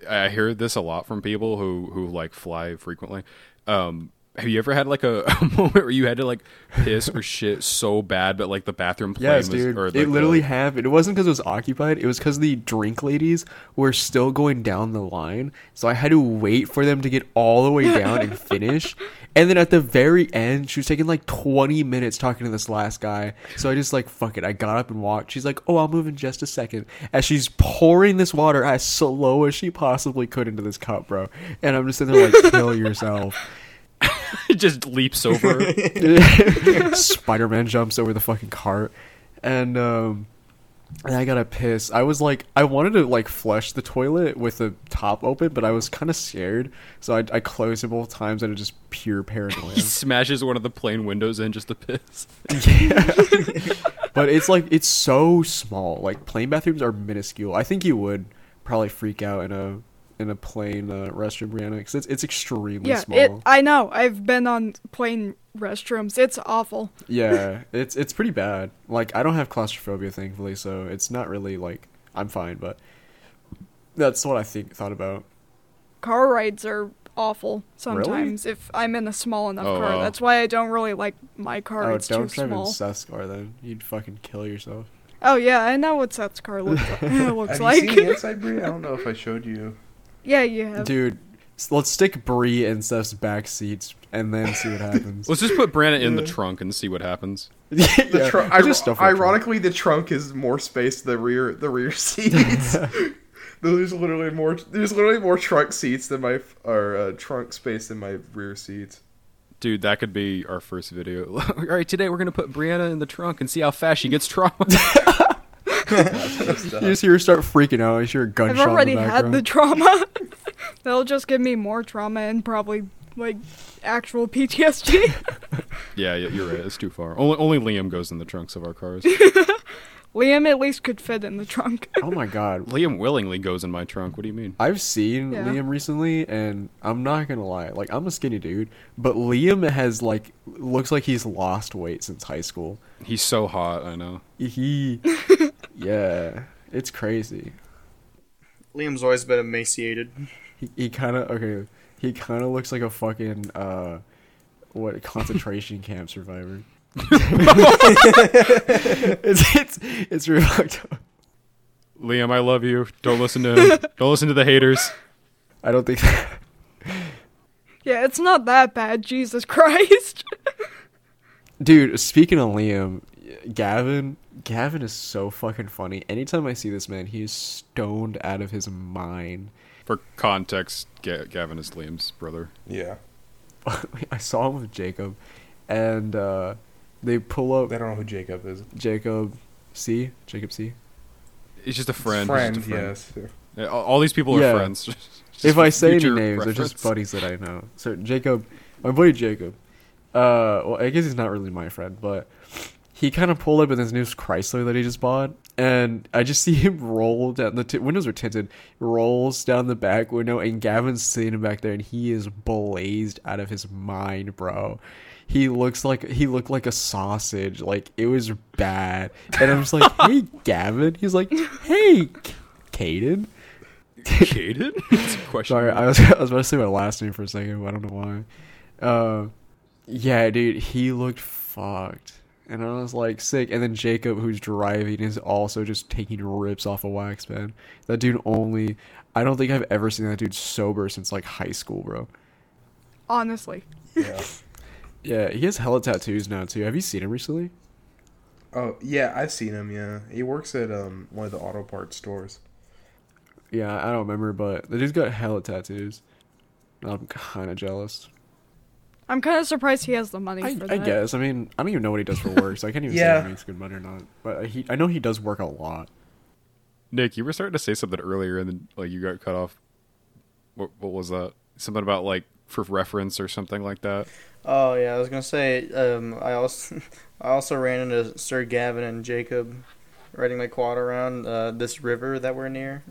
I hear this a lot from people who, who like fly frequently. Um, have you ever had like a, a moment where you had to like piss or shit so bad, but like the bathroom plane yes, was, dude. Or like, it literally the, happened. It wasn't because it was occupied. It was because the drink ladies were still going down the line. So I had to wait for them to get all the way down and finish. And then at the very end, she was taking like twenty minutes talking to this last guy. So I just like, fuck it. I got up and walked. She's like, oh, I'll move in just a second. As she's pouring this water as slow as she possibly could into this cup, bro. And I'm just sitting there like, kill yourself. It just leaps over. Spider-Man jumps over the fucking cart. And, um... and I got to piss. I was like, I wanted to like flush the toilet with the top open, but I was kind of scared. So I, I closed it both times out of just pure paranoia. He smashes one of the plane windows in just to piss. Yeah. But it's like, it's so small. Like plane bathrooms are minuscule. I think you would probably freak out in a in a plane uh, restroom, Breanna, because it's, it's extremely yeah, small. It, I know. I've been on plane restrooms. It's awful. Yeah, it's it's pretty bad. Like, I don't have claustrophobia, thankfully, so it's not really, like, I'm fine, but that's what I think thought about. Car rides are awful sometimes really? If I'm in a small enough oh, car. Wow. That's why I don't really like my car. Oh, it's don't too drive small. In Seth's car, then. You'd fucking kill yourself. Oh, yeah, I know what Seth's car looks like. looks have like. you seen the inside, Bree? I don't know if I showed you. Yeah, you have. Dude, let's stick Bree in Seth's back seats and then see what happens. Let's just put Breanna in yeah. the trunk and see what happens. the yeah. tru- I- stuff ironically, the trunk is more space than the rear, the rear seats. there's literally more. There's literally more trunk seats than my or uh, trunk space than my rear seats. Dude, that could be our first video. All right, today we're gonna put Breanna in the trunk and see how fast she gets trauma. You just hear her start freaking out. I hear a gunshot. I've already in the had the trauma. That'll just give me more trauma and probably like actual P T S D. yeah, yeah, you're right. It's too far. Only, only Liam goes in the trunks of our cars. Liam at least could fit in the trunk. Oh my god, Liam willingly goes in my trunk. What do you mean? I've seen yeah. Liam recently, and I'm not gonna lie. Like, I'm a skinny dude, but Liam has like looks like he's lost weight since high school. He's so hot. I know. He. Yeah, it's crazy. Liam's always been emaciated. He, he kind of okay. He kind of looks like a fucking uh, what concentration camp survivor. it's it's it's real fucked up. Liam, I love you. Don't listen to him. Don't listen to the haters. I don't think. That... Yeah, it's not that bad. Jesus Christ. Dude, speaking of Liam, Gavin. Gavin is so fucking funny. Anytime I see this man, he is stoned out of his mind. For context, Ga- Gavin is Liam's brother. Yeah. I saw him with Jacob, and uh, they pull up... I don't know who Jacob is. Jacob C? Jacob C? He's just a friend. Friend, just a friend. Yes. All these people are yeah. friends. If I say any names, reference. They're just buddies that I know. So, Jacob... My buddy Jacob. Uh, well, I guess he's not really my friend, but... He kind of pulled up in this new Chrysler that he just bought, and I just see him roll down the t- windows are tinted, rolls down the back window, and Gavin's sitting back there, and he is blazed out of his mind, bro. He looks like he looked like a sausage, like it was bad. And I'm just like, hey, Gavin. He's like, hey, Caden. Caden? Sorry, I was I was about to say my last name for a second, but I don't know why. Uh, yeah, dude, he looked fucked. And I was like, sick. And then Jacob, who's driving, is also just taking rips off a wax pen. That dude only... I don't think I've ever seen that dude sober since, like, high school, bro. Honestly. Yeah. Yeah, he has hella tattoos now, too. Have you seen him recently? Oh, yeah, I've seen him, yeah. He works at um one of the auto parts stores. Yeah, I don't remember, but the dude's got hella tattoos. I'm kind of jealous. I'm kind of surprised he has the money I, for that. I guess. I mean, I don't even know what he does for work, so I can't even yeah. say if he makes good money or not. But he, I know he does work a lot. Nick, you were starting to say something earlier, and then like you got cut off. What, what was that? Something about like for reference or something like that. Oh yeah, I was gonna say. Um, I also, I also ran into Sir Gavin and Jacob, riding my quad around uh, this river that we're near.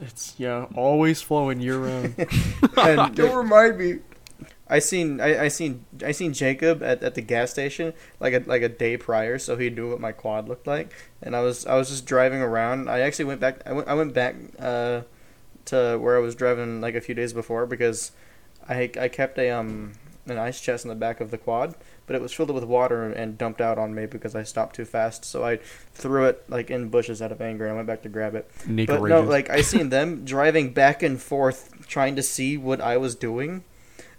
It's yeah, always flowing year round. And don't remind me. I seen I, I seen I seen Jacob at, at the gas station like a like a day prior, so he knew what my quad looked like. And I was I was just driving around. I actually went back I went I went back uh, to where I was driving like a few days before because I I kept a um an ice chest in the back of the quad, but it was filled with water and dumped out on me because I stopped too fast. So I threw it like in bushes out of anger, and I went back to grab it. Nick but rages. No, like I seen them driving back and forth trying to see what I was doing.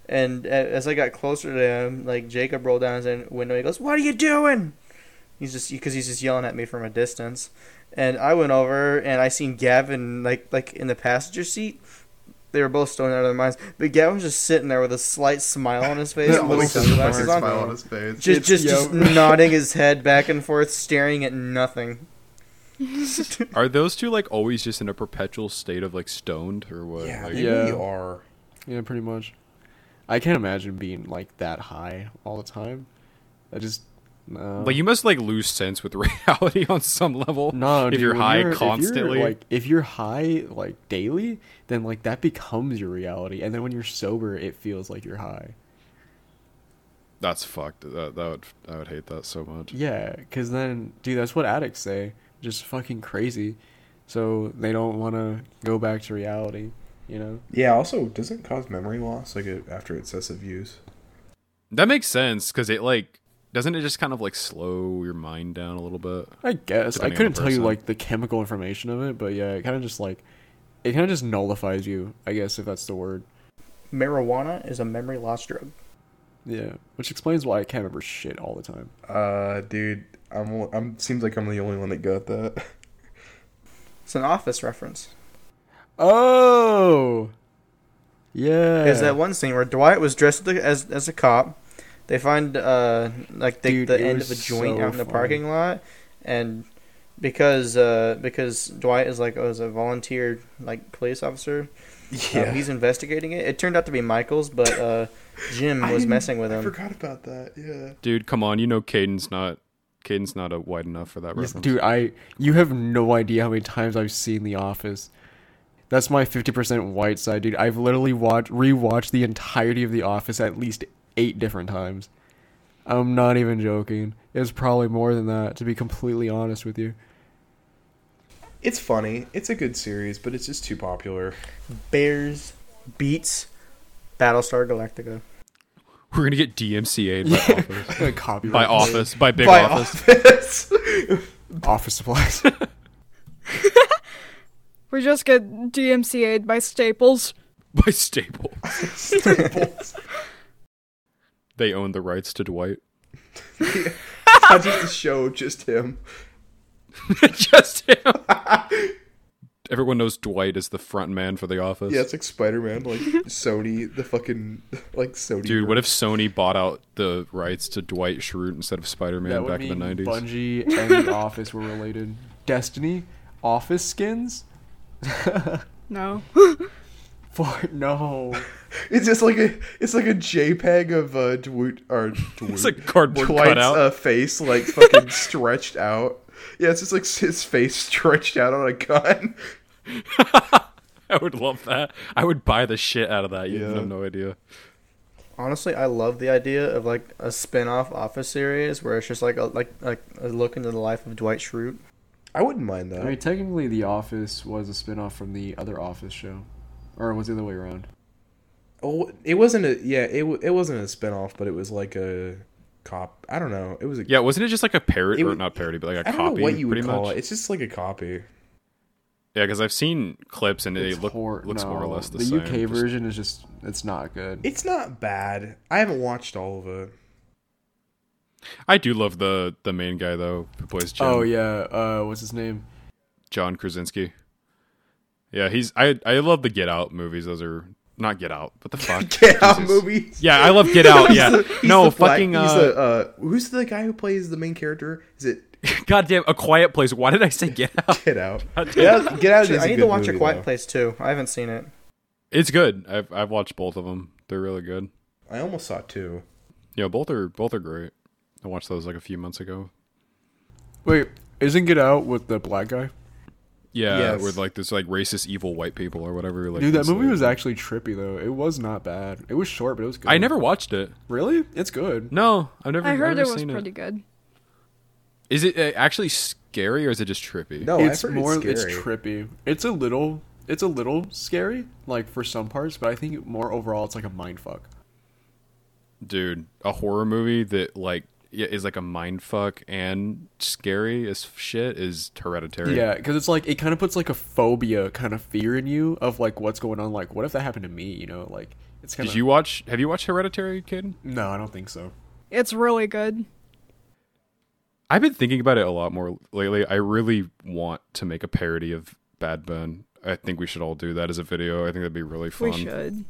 And as I got closer to him, like, Jacob rolled down his window. He goes, "What are you doing?" He's just, because he's just yelling at me from a distance. And I went over, and I seen Gavin, like, like in the passenger seat. They were both stoned out of their minds. But Gavin was just sitting there with a slight smile on his face. That little sunglasses on. Smile on his face. Just, just, just nodding his head back and forth, staring at nothing. Are those two, like, always just in a perpetual state of, like, stoned or what? Yeah, like, yeah. They are. Yeah, pretty much. I can't imagine being, like, that high all the time. I just... No. Like, you must, like, lose sense with reality on some level. No, if dude, you're high you're, constantly. If you're, like, if you're high, like, daily, then, like, that becomes your reality. And then when you're sober, it feels like you're high. That's fucked. That, that would, I would hate that so much. Yeah, because then... Dude, that's what addicts say. Just fucking crazy. So they don't want to go back to reality. You know? Yeah, also, doesn't cause memory loss like it, after excessive use? That makes sense, because it, like, doesn't it just kind of, like, slow your mind down a little bit? I guess. I couldn't tell you, like, the chemical information of it, but yeah, it kind of just, like, it kind of just nullifies you, I guess, if that's the word. Marijuana is a memory loss drug. Yeah, which explains why I can't remember shit all the time. Uh, dude, I'm, I'm seems like I'm the only one that got that. It's an Office reference. Oh, yeah. There's that one scene where Dwight was dressed as as a cop. They find uh like the, Dude, the end of a joint so out in the funny. parking lot, and because uh because Dwight is like oh, is a volunteer like police officer. Yeah, um, he's investigating it. It turned out to be Michael's, but uh, Jim was messing with him. I forgot about that. Yeah. Dude, come on, you know Caden's not. Caden's not a wide enough for that yes, reference. Dude, I you have no idea how many times I've seen The Office. That's my fifty percent white side, dude. I've literally watched, rewatched the entirety of The Office at least eight different times. I'm not even joking. It's probably more than that, to be completely honest with you. It's funny. It's a good series, but it's just too popular. Bears beats Battlestar Galactica. We're going to get D M C A'd by yeah. Office. by Office. By Big by Office. Office, Office supplies. We just get D M C A'd by Staples. By Staples. Staples. They own the rights to Dwight. Yeah. It's not just the show, just him. Just him. Everyone knows Dwight is the front man for The Office. Yeah, it's like Spider-Man, like Sony, the fucking, like Sony. Dude, rights. What if Sony bought out the rights to Dwight Schrute instead of Spider-Man back in the nineties? Bungie and The Office were related. Destiny, Office skins. No. For, no. It's just like a it's like a JPEG of uh Dwight or Dwight, it's like cardboard Dwight's, cutout uh, face like fucking stretched out. Yeah, it's just like his face stretched out on a gun. I would love that. I would buy the shit out of that. You yeah. have no idea. Honestly, I love the idea of like a spin-off Office series where it's just like a, like like a look into the life of Dwight Schrute. I wouldn't mind that. I mean, technically, The Office was a spinoff from the other Office show, or it was the other way around. Oh, it wasn't a yeah, it it wasn't a spinoff, but it was like a cop. I don't know. It was a, yeah. Wasn't it just like a parody, or was, not parody, but like a I don't copy? Know what you would pretty call much? It? It's just like a copy. Yeah, because I've seen clips and it look, hor- looks no, more or less the, the same. The U K version just, is just it's not good. It's not bad. I haven't watched all of it. I do love the the main guy though who plays Jim. Oh yeah, uh, what's his name? John Krasinski. Yeah, he's I I love the Get Out movies. Those are not Get Out, but the fuck Get Jesus. Out movies. Yeah, I love Get Out. Yeah, the, no fucking. Black, uh, he's the, uh, who's the guy who plays the main character? Is it? Goddamn, A Quiet Place. Why did I say Get Out? Get Out. Get Out. Get Out. Is I need to watch movie, A Quiet though. Place too. I haven't seen it. It's good. I've I've watched both of them. They're really good. I almost saw two. Yeah, both are both are great. I watched those like a few months ago. Wait, isn't Get Out with the black guy? Yeah, yes. With like this like racist evil white people or whatever. Like, dude, that movie like, was actually trippy though. It was not bad. It was short, but it was good. I never watched it. Really? It's good. No, I've never. I heard never it was seen pretty it. Good. Is it actually scary or is it just trippy? No, it's I've heard more. It's, it's trippy. It's a little. It's a little scary, like for some parts, but I think more overall, it's like a mind fuck. Dude, a horror movie that like. Is like a mindfuck and scary as shit is Hereditary. Yeah, because it's like it kind of puts like a phobia kind of fear in you of like what's going on. Like, what if that happened to me? You know, like it's kind of. Did you watch? Have you watched Hereditary, Caden? No, I don't think so. It's really good. I've been thinking about it a lot more lately. I really want to make a parody of Bad Ben. I think we should all do that as a video. I think that'd be really fun. We should.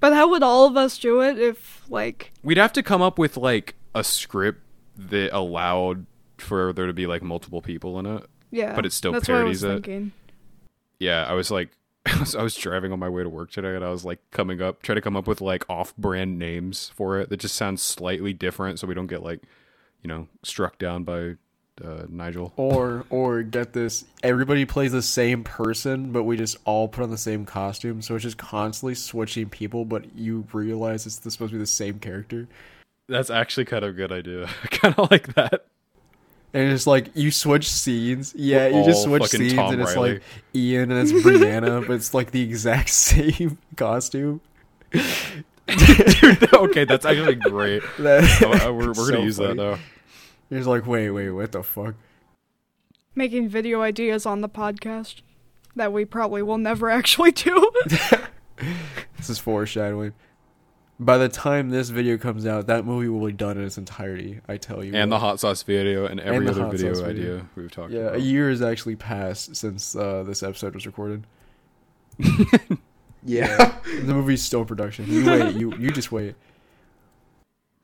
But how would all of us do it if like we'd have to come up with like. A script that allowed for there to be like multiple people in it. Yeah. But it still that's parodies what I was it. Thinking. Yeah, I was like I was, I was driving on my way to work today and I was like coming up trying to come up with like off brand names for it that just sounds slightly different so we don't get like, you know, struck down by uh, Nigel. Or or get this, everybody plays the same person, but we just all put on the same costume, so it's just constantly switching people, but you realize it's supposed to be the same character. That's actually kind of a good idea. Kind of like that. And it's like, you switch scenes. Yeah, We're you just switch scenes, Tom and Riley. It's like Ian and it's Breanna, but it's like the exact same costume. Dude, okay, that's actually great. That, oh, we're we're so gonna use funny. That now. It's like, wait, wait, what the fuck? Making video ideas on the podcast that we probably will never actually do. This is foreshadowing. By the time this video comes out, that movie will be done in its entirety, I tell you. And what. The hot sauce video and every and other video, video idea we've talked yeah, about. Yeah, a year has actually passed since uh, this episode was recorded. Yeah. The movie's still in production. You wait. You you just wait.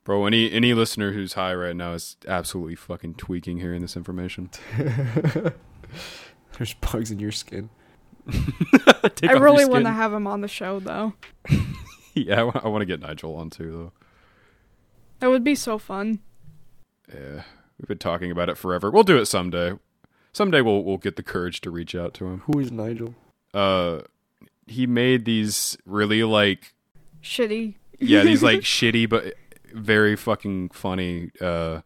Bro, any, any listener who's high right now is absolutely fucking tweaking hearing this information. There's bugs in your skin. I really want to have him on the show, though. Yeah, I want, I want to get Nigel on too, though. That would be so fun. Yeah, we've been talking about it forever. We'll do it someday. Someday we'll we'll get the courage to reach out to him. Who is Nigel? Uh, he made these really like shitty. Yeah, these like shitty but very fucking funny uh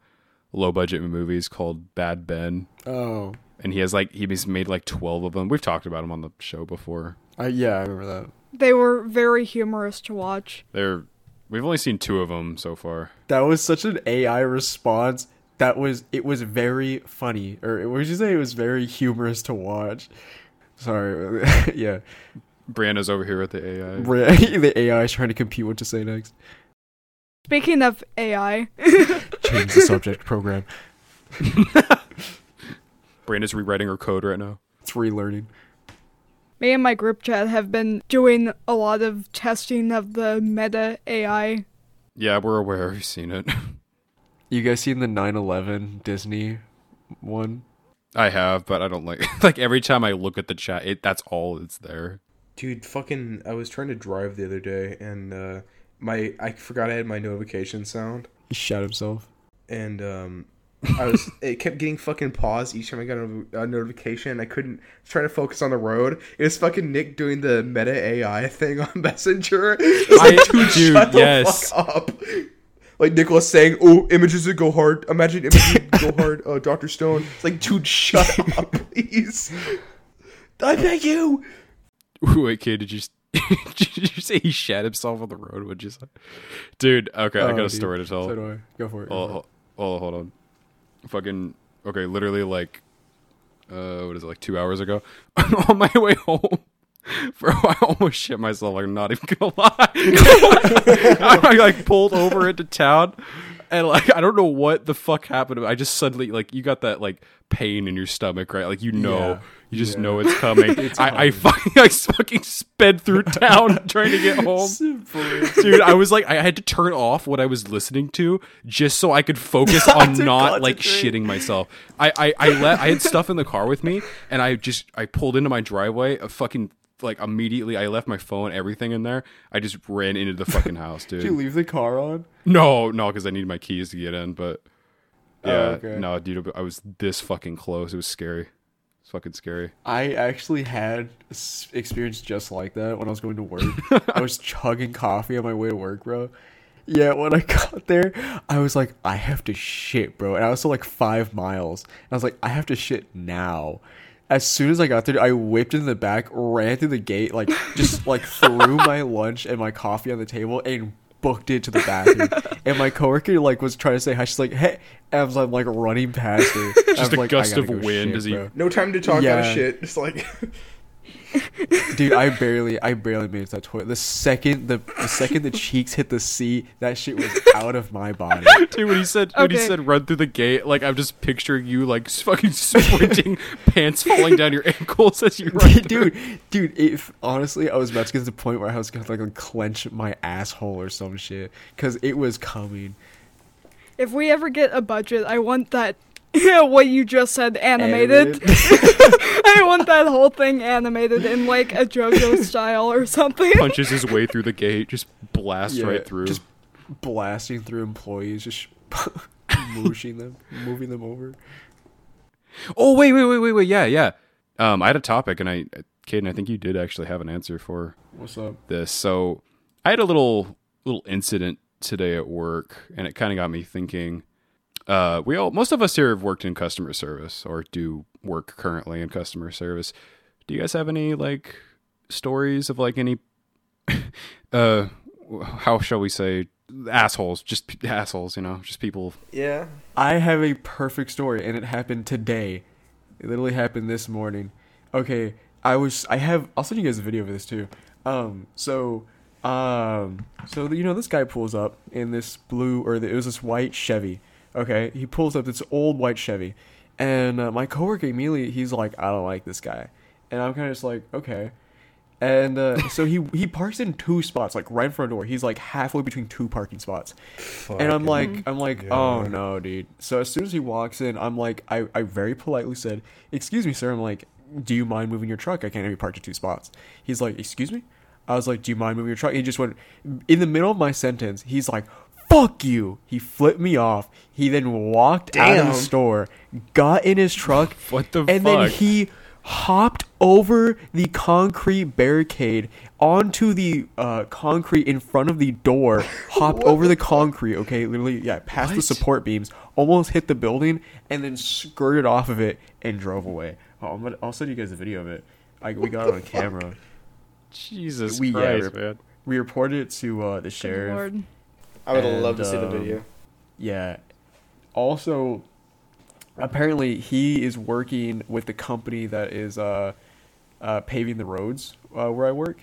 low budget movies called Bad Ben. Oh, and he has like he's made like twelve of them. We've talked about him on the show before. I uh, yeah, I remember that. They were very humorous to watch. They're, we've only seen two of them so far. That was such an A I response. That was, it was very funny. Or what did you say? It was very humorous to watch. Sorry. Yeah. Brianna's over here at the A I. The A I is trying to compete what to say next. Speaking of A I. Change the subject program. Brianna's rewriting her code right now. It's relearning. Me and my group chat have been doing a lot of testing of the meta A I. Yeah, we're aware. We've seen it. You guys seen the nine eleven Disney one? I have, but I don't like it. Like, every time I look at the chat, it, that's all that's there. Dude, fucking, I was trying to drive the other day, and uh, my I forgot I had my notification sound. He shot himself. And, um... I was. It kept getting fucking paused each time I got a, a notification. I couldn't try to focus on the road. It was fucking Nick doing the meta A I thing on Messenger. It was like, I, dude, dude, shut yes. the fuck up. Like Nick was saying, "Oh, images would go hard. Imagine images would go hard." Uh, Doctor Stone. It's like, dude, shut up, please. I beg you. Wait, kid, did you Did you say he shat himself on the road? What'd you say? Dude, okay, oh, I got a dude. story to tell. So do I. Go for it. Go oh, for it. Oh, oh, hold on. Fucking, okay, literally like, uh, what is it, like two hours ago? On my way home. Bro, I almost shit myself. I'm not even gonna lie. I like pulled over into town, and like I don't know what the fuck happened. I just suddenly like you got that like pain in your stomach, right? Like you know, yeah. you just yeah. know it's coming. It's I, I fucking I fucking sped through town trying to get home, dude. I was like I had to turn off what I was listening to just so I could focus on not like shitting myself. I I I let I had stuff in the car with me, and I just I pulled into my driveway. A fucking Like immediately, I left my phone, everything in there. I just ran into the fucking house, dude. Did you leave the car on? No, no, because I needed my keys to get in. But yeah, oh, okay. no, dude, I was this fucking close. It was scary. It's fucking scary. I actually had experience just like that when I was going to work. I was chugging coffee on my way to work, bro. Yeah, when I got there, I was like, I have to shit, bro. And I was still like five miles, and I was like, I have to shit now. As soon as I got there, I whipped in the back, ran through the gate, like just like threw my lunch and my coffee on the table and booked it to the bathroom. And my coworker like was trying to say hi. She's like, "Hey," and I'm like running past her. Just I'm a like, gust of wind. Shit, he... No time to talk yeah. about shit. Just like, dude, I barely, I barely made it to that toilet. The second the, the second the cheeks hit the seat, that shit was out of my body. Dude, when he said, okay. when he said, run through the gate, like I'm just picturing you like fucking sprinting, pants falling down your ankles as you run. Dude, through. dude, it, honestly, I was about to get to the point where I was gonna like clench my asshole or some shit because it was coming. If we ever get a budget, I want that. Yeah, what you just said animated. animated. I want that whole thing animated in like a JoJo style or something. Punches his way through the gate, just blasts yeah, right through. Just blasting through employees, just mooshing them, moving them over. Oh wait, wait, wait, wait, wait. Yeah, yeah. Um, I had a topic, and I, Caden, I think you did actually have an answer for what's up this. So I had a little little incident today at work, and it kind of got me thinking. Uh, we all, most of us here have worked in customer service or do work currently in customer service. Do you guys have any like stories of like any, uh, how shall we say, assholes, just assholes, you know, just people. Yeah. I have a perfect story, and it happened today. It literally happened this morning. Okay. I was, I have, I'll send you guys a video of this too. Um, so, um, so you know, this guy pulls up in this blue or the, it was this white Chevy. Okay, he pulls up this old white Chevy, and uh, my coworker immediately, he's like, I don't like this guy, and I'm kind of just like, okay, and uh, so he he parks in two spots, like right in front of the door, he's like halfway between two parking spots, Fuck and I'm him. like, I'm like, yeah. oh no, dude, so as soon as he walks in, I'm like, I, I very politely said, excuse me, sir, I'm like, do you mind moving your truck, I can't have you parked in two spots, he's like, excuse me, I was like, do you mind moving your truck, he just went, in the middle of my sentence, he's like, fuck you. He flipped me off. He then walked Damn. out of the store, got in his truck, what the and fuck? then he hopped over the concrete barricade onto the uh, concrete in front of the door, hopped over the concrete, okay, literally, yeah, past what? the support beams, almost hit the building, and then skirted off of it and drove away. Oh, I'm gonna, I'll send you guys a video of it. I, we got it on camera. Fuck? Jesus we, Christ, yeah, man. We reported it to uh, the sheriff. Lord. I would and, love to see the video. Um, yeah. Also, apparently he is working with the company that is uh, uh, paving the roads uh, where I work.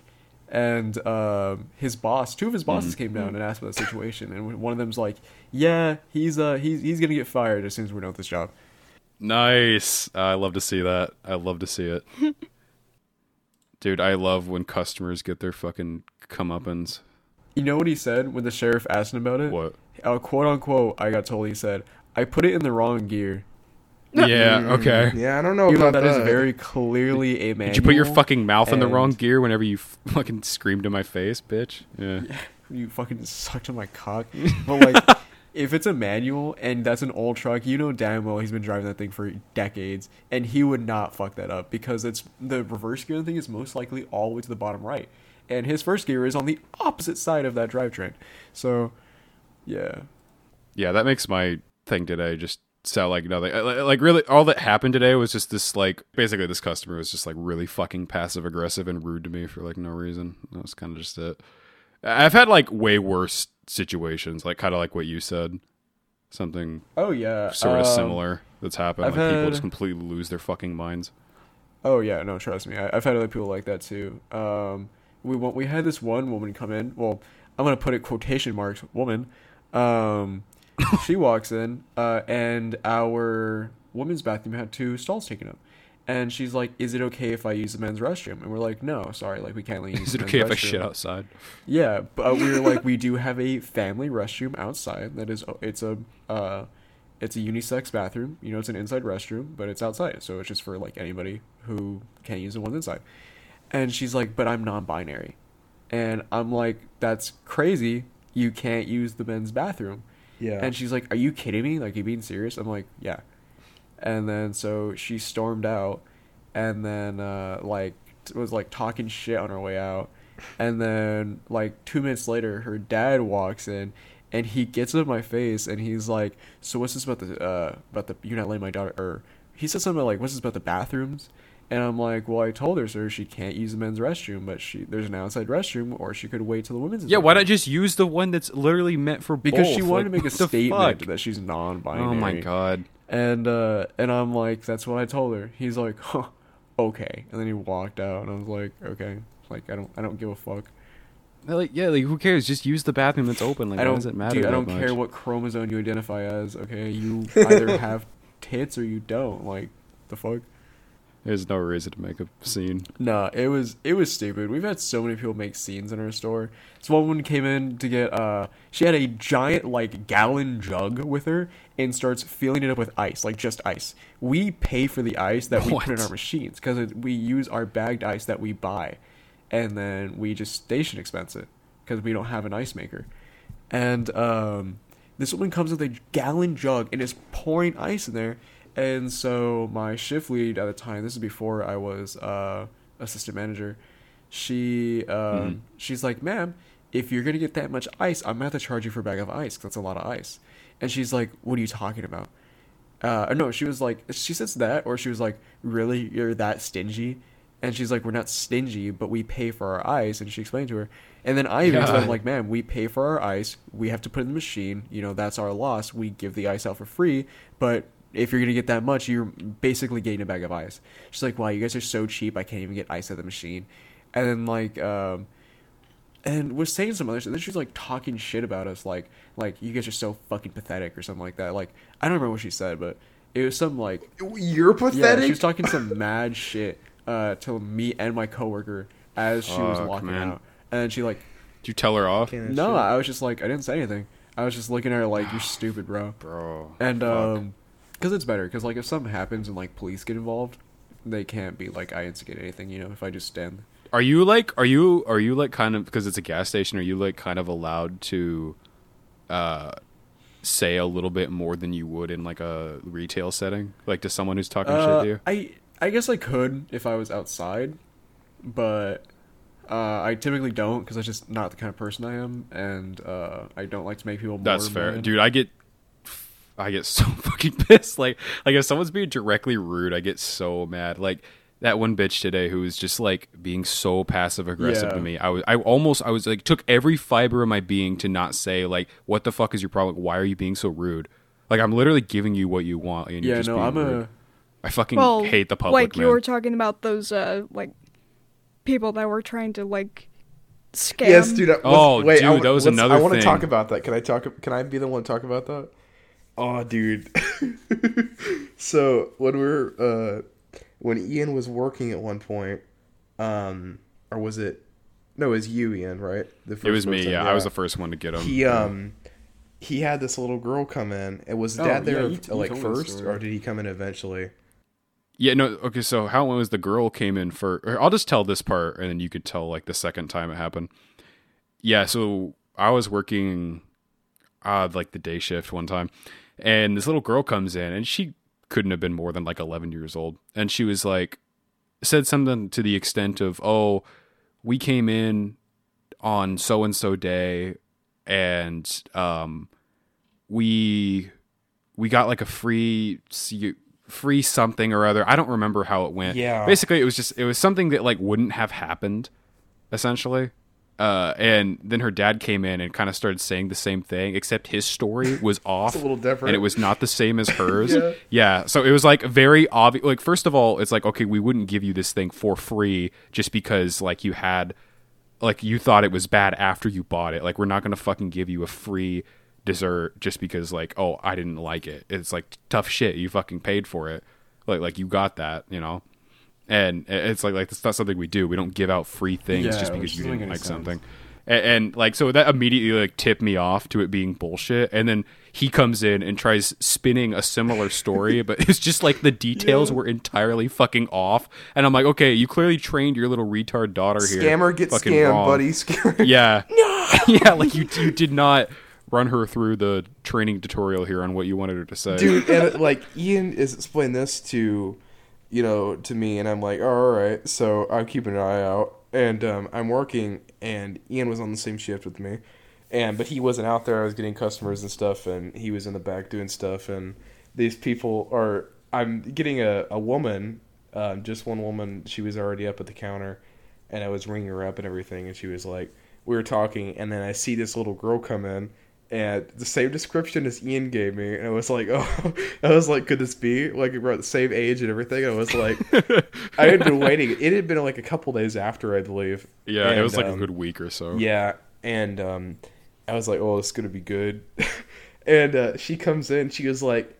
And um, his boss, two of his bosses mm-hmm. came down and asked about the situation. And one of them's like, yeah, he's uh, he's, he's going to get fired as soon as we're done with this job. Nice. Uh, I love to see that. I love to see it. Dude, I love when customers get their fucking comeuppance. You know what he said when the sheriff asked him about it? What? Uh, quote unquote, I got told he said, I put it in the wrong gear. Yeah, okay. Yeah, I don't know about that. That is very clearly a manual. Did you put your fucking mouth in the wrong gear whenever you fucking screamed in my face, bitch? Yeah. yeah you fucking sucked on my cock. But, like, if it's a manual and that's an old truck, you know damn well he's been driving that thing for decades, and he would not fuck that up because it's the reverse gear thing is most likely all the way to the bottom right. And his first gear is on the opposite side of that drivetrain. So, yeah. Yeah, that makes my thing today just sell like nothing. Like, really, all that happened today was just this, like, basically this customer was just like really fucking passive aggressive and rude to me for like no reason. That was kind of just it. I've had like way worse situations, like kind of like what you said. Something oh yeah sort of um, similar that's happened. I've like had... people just completely lose their fucking minds. Oh yeah, no, trust me. I, I've had other people like that too. Um, we want, we had this one woman come in. Well, I'm gonna put it quotation marks, woman. Um, she walks in, uh, and our women's bathroom had two stalls taken up. And she's like, "Is it okay if I use the men's restroom?" And we're like, "No, sorry, like we can't let you use the men's restroom." Is it okay if I shit outside? Yeah, but we were like, "We do have a family restroom outside. That is, it's a, uh, it's a unisex bathroom. You know, it's an inside restroom, but it's outside, so it's just for like anybody who can't use the ones inside." And she's like, "But I'm non-binary," and I'm like, "That's crazy. You can't use the men's bathroom." Yeah. And she's like, "Are you kidding me? Like, are you being serious?" I'm like, "Yeah." And then so she stormed out, and then uh, like was like talking shit on her way out, and then like two minutes later, her dad walks in, and he gets up in my face, and he's like, "So what's this about the uh, about the you're not letting my daughter?" Or he said something about like, "What's this about the bathrooms?" And I'm like, "Well, I told her, sir, she can't use the men's restroom, but she there's an outside restroom, or she could wait till the women's." Yeah, restroom. Why not just use the one that's literally meant for because both? Because she wanted like, to make a statement fuck? that she's non-binary. Oh my god. And uh, and I'm like, "That's what I told her." He's like, "Huh, okay." And then he walked out, and I was like, "Okay, like I don't, I don't give a fuck." Like, yeah, like who cares? Just use the bathroom that's open. Like, why does it matter? Dude, I don't care what chromosome you identify as. Okay, you either have tits or you don't. Like, the fuck. There's no reason to make a scene. Nah, it was it was stupid. We've had so many people make scenes in our store. This one woman came in to get uh she had a giant like gallon jug with her and starts filling it up with ice, like just ice. We pay for the ice that we what? put in our machines because we use our bagged ice that we buy, and then we just station expense it because we don't have an ice maker. And um, this woman comes with a gallon jug and is pouring ice in there. And so my shift lead at the time, this is before I was uh, assistant manager, she uh, mm. she's like, "Ma'am, if you're going to get that much ice, I'm going to have to charge you for a bag of ice because that's a lot of ice." And she's like, "What are you talking about?" Uh, no, she was like, she says that, or she was like, "Really? You're that stingy?" And she's like, "We're not stingy, but we pay for our ice." And she explained to her. And then I even yeah. said, I'm like, "Ma'am, we pay for our ice. We have to put it in the machine. You know, that's our loss. We give the ice out for free, but... if you're going to get that much, you're basically getting a bag of ice." She's like, "Wow, you guys are so cheap. I can't even get ice at the machine." And then, like, um, and was saying some other shit. And then she's, like, talking shit about us. Like, like, "You guys are so fucking pathetic," or something like that. Like, I don't remember what she said, but it was some, like... "You're pathetic?" Yeah, she was talking some mad shit uh, to me and my coworker as she Fuck, was walking man. out. And she, like... Did you tell her off? No, I was just, like, I didn't say anything. I was just looking at her like, "You're stupid, bro." Bro. And, fuck. um... Because it's better, because, like, if something happens and, like, police get involved, they can't be, like, I instigate anything, you know, if I just stand. Are you, like, are you, are you, like, kind of, because it's a gas station, are you, like, kind of allowed to uh, say a little bit more than you would in, like, a retail setting? Like, to someone who's talking uh, shit to you? I, I guess I could if I was outside, but uh, I typically don't, because that's just not the kind of person I am, and uh, I don't like to make people more That's fair. Mad. Dude, I get... I get so fucking pissed. Like, like if someone's being directly rude, I get so mad. Like that one bitch today who was just like being so passive aggressive yeah. to me. I was, I almost, I was like, took every fiber of my being to not say like, "What the fuck is your problem? Why are you being so rude? Like, I'm literally giving you what you want." And yeah, you're just no, being I'm rude. a. I fucking well, hate the public. Like man. You were talking about those uh, like people that were trying to like scam. Yes, dude. I, oh, wait, dude, I, that was another. I want to talk about that. Can I talk? Can I be the one to talk about that? Oh, dude. So when we were, uh, when Ian was working at one point, um, or was it, no, it was you, Ian, right? The first it was me. Yeah. I was the first one to get him. He, um, he had this little girl come in. It was oh, dad there yeah, t- like first or did he come in eventually? Yeah, no. Okay. So how long was the girl came in for, or I'll just tell this part and then you could tell like the second time it happened. Yeah. So I was working, uh, like the day shift one time. And this little girl comes in, and she couldn't have been more than, like, eleven years old. And she was, like, said something to the extent of, "Oh, we came in on so-and-so day, and um, we we got like a free free something or other. I don't remember how it went. Yeah. Basically, it was just it was something that like wouldn't have happened, essentially. Uh, and then her dad came in and kind of started saying the same thing, except his story was off. It's a little different. And it was not the same as hers. yeah. yeah. So it was like very obvious. Like, first of all, it's like, okay, we wouldn't give you this thing for free just because like you had, like you thought it was bad after you bought it. Like, we're not going to fucking give you a free dessert just because like, oh, I didn't like it. It's like tough shit. You fucking paid for it. Like, like you got that, you know? And it's like, like, that's not something we do. We don't give out free things yeah, just because you didn't like sense. something. And, and like, so that immediately like tipped me off to it being bullshit. And then he comes in and tries spinning a similar story, but it's just like the details yeah. were entirely fucking off. And I'm like, okay, you clearly trained your little retard daughter here. Scammer get fucking scammed, wrong. buddy. Scammer. Yeah. No. yeah. Like you, you did not run her through the training tutorial here on what you wanted her to say. Dude, and like Ian is explaining this to... you know, to me, and I'm like, oh, all right, so I'm keeping an eye out, and um, I'm working, and Ian was on the same shift with me, and but he wasn't out there. I was getting customers and stuff, and he was in the back doing stuff, and these people are, I'm getting a, a woman, uh, just one woman, she was already up at the counter, and I was ringing her up and everything, and she was like, we were talking, and then I see this little girl come in, and the same description as Ian gave me, and I was like, oh, I was like, could this be? Like, we're the same age and everything. And I was like, I had been waiting. It had been like a couple days after, I believe. Yeah, and it was like um, a good week or so. Yeah, and um, I was like, oh, this is going to be good. and uh, she comes in, she was like,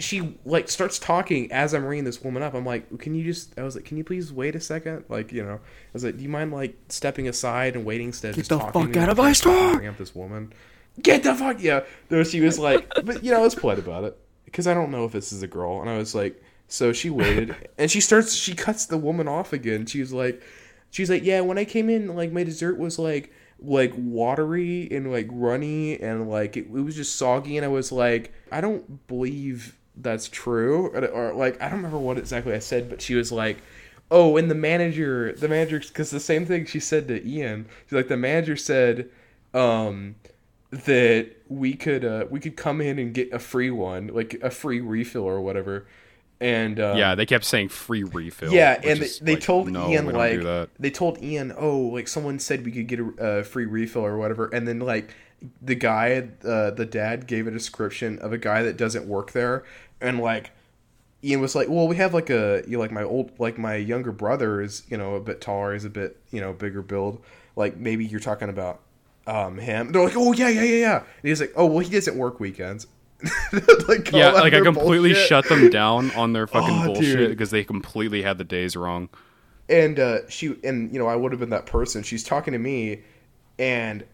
she like starts talking as I'm ringing this woman up. I'm like, can you just, I was like, can you please wait a second? Like, you know, I was like, do you mind like stepping aside and waiting instead of just talking? Get the fuck out of my store! Ringing up this woman. Get the fuck, yeah. No, she was like, but, you know, I was polite about it. Because I don't know if this is a girl. And I was like, so she waited. And she starts, she cuts the woman off again. She was like, she was like, yeah, when I came in, like, my dessert was, like, like, watery and, like, runny. And, like, it, it was just soggy. And I was like, I don't believe that's true. Or, or, like, I don't remember what exactly I said. But she was like, oh, and the manager, the manager, because the same thing she said to Ian. She's like, the manager said, um... that we could uh, we could come in and get a free one, like a free refill or whatever. And um, yeah, they kept saying free refill. Yeah, and they, they like, told no, Ian like they told Ian, oh, like someone said we could get a, a free refill or whatever. And then like the guy, uh, the dad gave a description of a guy that doesn't work there, and like Ian was like, well, we have like a you know, like my old like my younger brother is you know a bit taller, is a bit you know bigger build. Like maybe you're talking about. Um, him. They're like, oh yeah, yeah, yeah, yeah. And he's like, oh well, he doesn't work weekends. like, yeah, like I completely bullshit. shut them down on their fucking oh, bullshit because they completely had the days wrong. And uh, she, and you know, I would have been that person. She's talking to me, and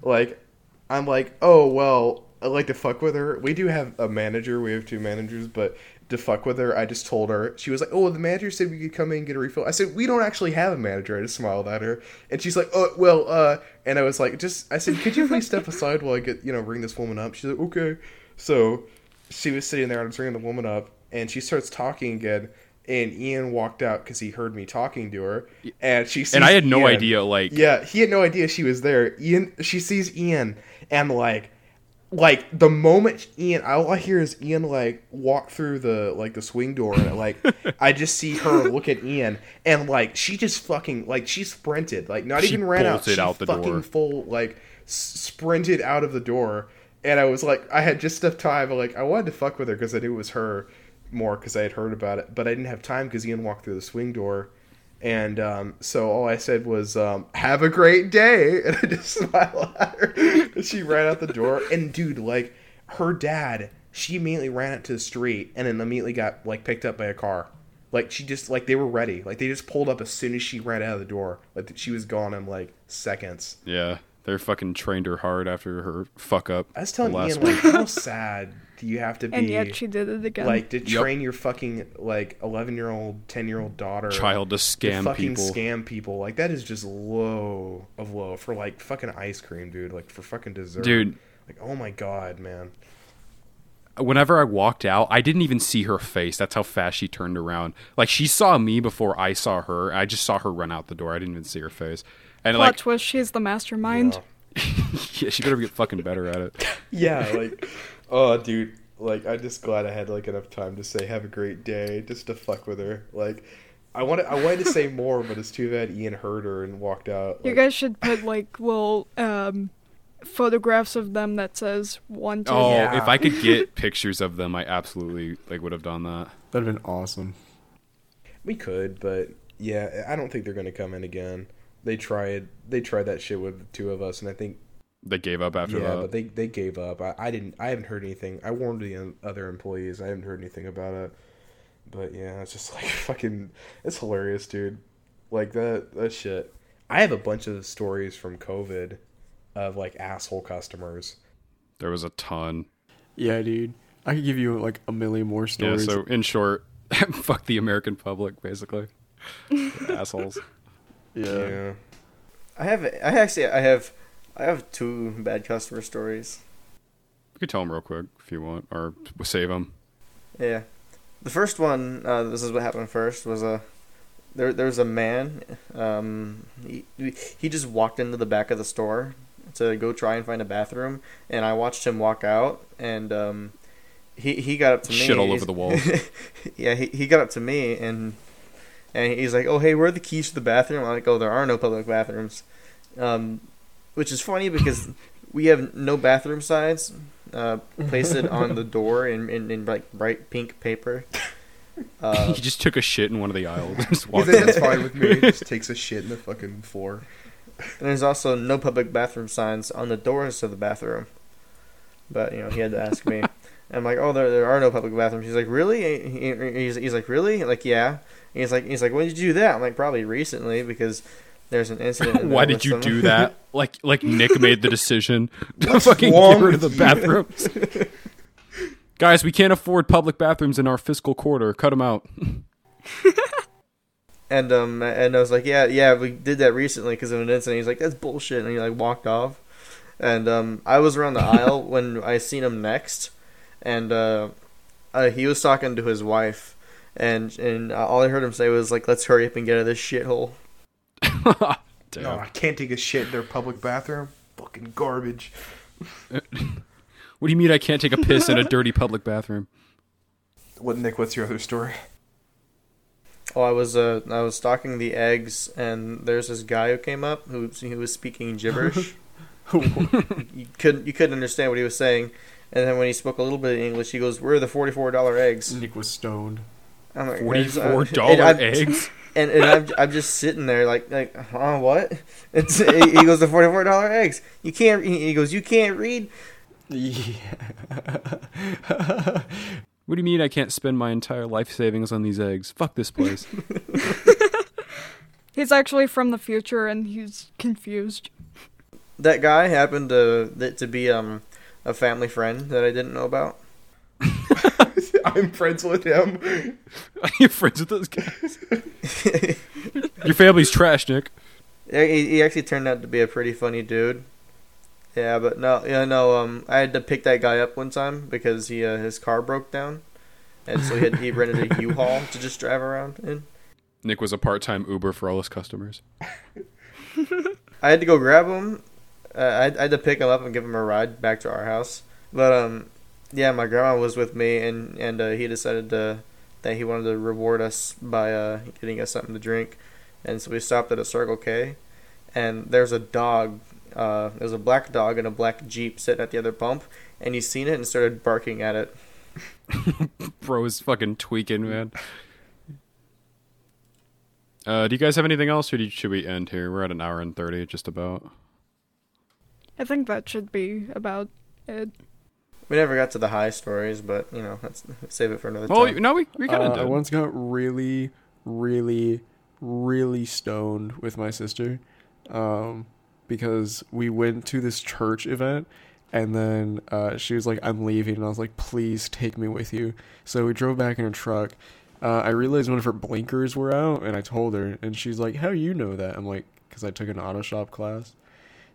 like, I'm like, oh well, I like to fuck with her. We do have a manager. We have two managers, but to fuck with her, I just told her. She was like, oh, the manager said we could come in and get a refill. I said, we don't actually have a manager. I just smiled at her. And she's like, oh, well, uh, and I was like, just, I said, could you please step aside while I get, you know, ring this woman up? She's like, okay. So she was sitting there and I was ringing the woman up and she starts talking again. And Ian walked out because he heard me talking to her. And she sees And I had no Ian. idea, like. Yeah, he had no idea she was there. Ian, she sees Ian and like. Like, the moment Ian, all I hear is Ian, like, walk through the, like, the swing door, and, I, like, I just see her look at Ian, and, like, she just fucking, like, she sprinted, like, not she even ran out, she out the fucking door. full, like, sprinted out of the door, and I was, like, I had just enough time, like, I wanted to fuck with her, because I knew it was her more, because I had heard about it, but I didn't have time, because Ian walked through the swing door. And um, so all I said was, um, have a great day. And I just smiled at her. She ran out the door. And, dude, like, her dad, she immediately ran out to the street and then immediately got, like, picked up by a car. Like, she just, like, they were ready. Like, they just pulled up as soon as she ran out of the door. Like, she was gone in, like, seconds. Yeah. They fucking trained her hard after her fuck up. I was telling Ian, like, how sad do you have to be? And yet she did it again. Like, to train yep. your fucking, like, eleven-year-old, ten-year-old daughter. Child to scam to fucking people. Fucking scam people. Like, that is just low of low for, like, fucking ice cream, dude. Like, for fucking dessert. Dude. Like, oh my God, man. Whenever I walked out, I didn't even see her face. That's how fast she turned around. Like, she saw me before I saw her. I just saw her run out the door. I didn't even see her face. And Plot like, twist, she's the mastermind. Yeah. yeah, she better get fucking better at it. yeah, like, oh, dude. Like, I'm just glad I had, like, enough time to say, have a great day, just to fuck with her. Like, I wanted, I wanted to say more, but it's too bad Ian heard her and walked out. Like... You guys should put, like, little um, photographs of them that says one, two, Oh, yeah. If I could get pictures of them, I absolutely, like, would have done that. That would have been awesome. We could, but, yeah, I don't think they're going to come in again. They tried, they tried that shit with the two of us, and I think... They gave up after yeah, that. Yeah, but they, they gave up. I, I didn't. I haven't heard anything. I warned the other employees. I haven't heard anything about it. But yeah, it's just like fucking. It's hilarious, dude. Like that that shit. I have a bunch of stories from COVID of like asshole customers. There was a ton. Yeah, dude. I could give you like a million more stories. Yeah. So in short, fuck the American public, basically. Assholes. Yeah. yeah. I have. I actually. I have. I have two bad customer stories. We could tell them real quick if you want, or save them. Yeah. The first one, uh, this is what happened first, was a, there there was a man. Um, he, he just walked into the back of the store to go try and find a bathroom, and I watched him walk out, and um, he, he got up to me. Shit all over the walls. yeah, he, he got up to me, and and he's like, oh, hey, where are the keys to the bathroom? I'm like, oh, there are no public bathrooms. Um... Which is funny because we have no bathroom signs uh, pasted on the door in, in, in like bright pink paper. Uh, he just took a shit in one of the aisles. Just walked That's fine with me. He just takes a shit in the fucking floor. And there's also no public bathroom signs on the doors to the bathroom. But, you know, he had to ask me. I'm like, oh, there there are no public bathrooms. He's like, really? He, he's, he's like, really? I'm like, yeah. And he's like, he's like, when did you do that? I'm like, probably recently because... There's an incident. Why did you do that? Like, like Nick made the decision to fucking get rid of the bathrooms. Guys, we can't afford public bathrooms in our fiscal quarter. Cut them out. and um, and I was like, yeah, yeah, we did that recently because of an incident. He's like, that's bullshit, and he like walked off. And um, I was around the aisle when I seen him next, and uh, uh, he was talking to his wife, and and all I heard him say was like, let's hurry up and get out of this shithole. No, I can't take a shit in their public bathroom. Fucking garbage. What do you mean I can't take a piss in a dirty public bathroom? What, Nick, what's your other story? Oh, I was uh, I was stocking the eggs, and there's this guy who came up who who was speaking gibberish. you couldn't you couldn't understand what he was saying, and then when he spoke a little bit of English, he goes, "Where are the forty-four dollar eggs?" Nick was stoned. I'm like, forty-four dollar uh, eggs. And, and I'm, I'm just sitting there like, like, huh, what? It's, he goes, the forty-four dollar eggs. You can't, he goes, you can't read. Yeah. What do you mean I can't spend my entire life savings on these eggs? Fuck this place. He's actually from the future and he's confused. That guy happened to to be um a family friend that I didn't know about. I'm friends with him. Are you friends with those guys? Your family's trash, Nick. He, he actually turned out to be a pretty funny dude. Yeah, but no, you know, um, I had to pick that guy up one time because he uh, his car broke down, and so he, had, he rented a U-Haul to just drive around in. Nick was a part-time Uber for all his customers. I had to go grab him. Uh, I, I had to pick him up and give him a ride back to our house, but um. Yeah, my grandma was with me, and, and uh, he decided to, that he wanted to reward us by uh, getting us something to drink. And so we stopped at a Circle K, and there's a dog. Uh, there's a black dog in a black Jeep sitting at the other pump, and he's seen it and started barking at it. Bro is fucking tweaking, man. Uh, do you guys have anything else, or do you, should we end here? We're at an hour and thirty, just about. I think that should be about it. We never got to the high stories, but, you know, let's save it for another well, time. Well, no, we, we got into uh, it. I once got really, really, really stoned with my sister um, because we went to this church event, and then uh, she was like, I'm leaving, and I was like, please take me with you. So we drove back in her truck. Uh, I realized one of her blinkers were out, and I told her, and she's like, how do you know that? I'm like, because I took an auto shop class.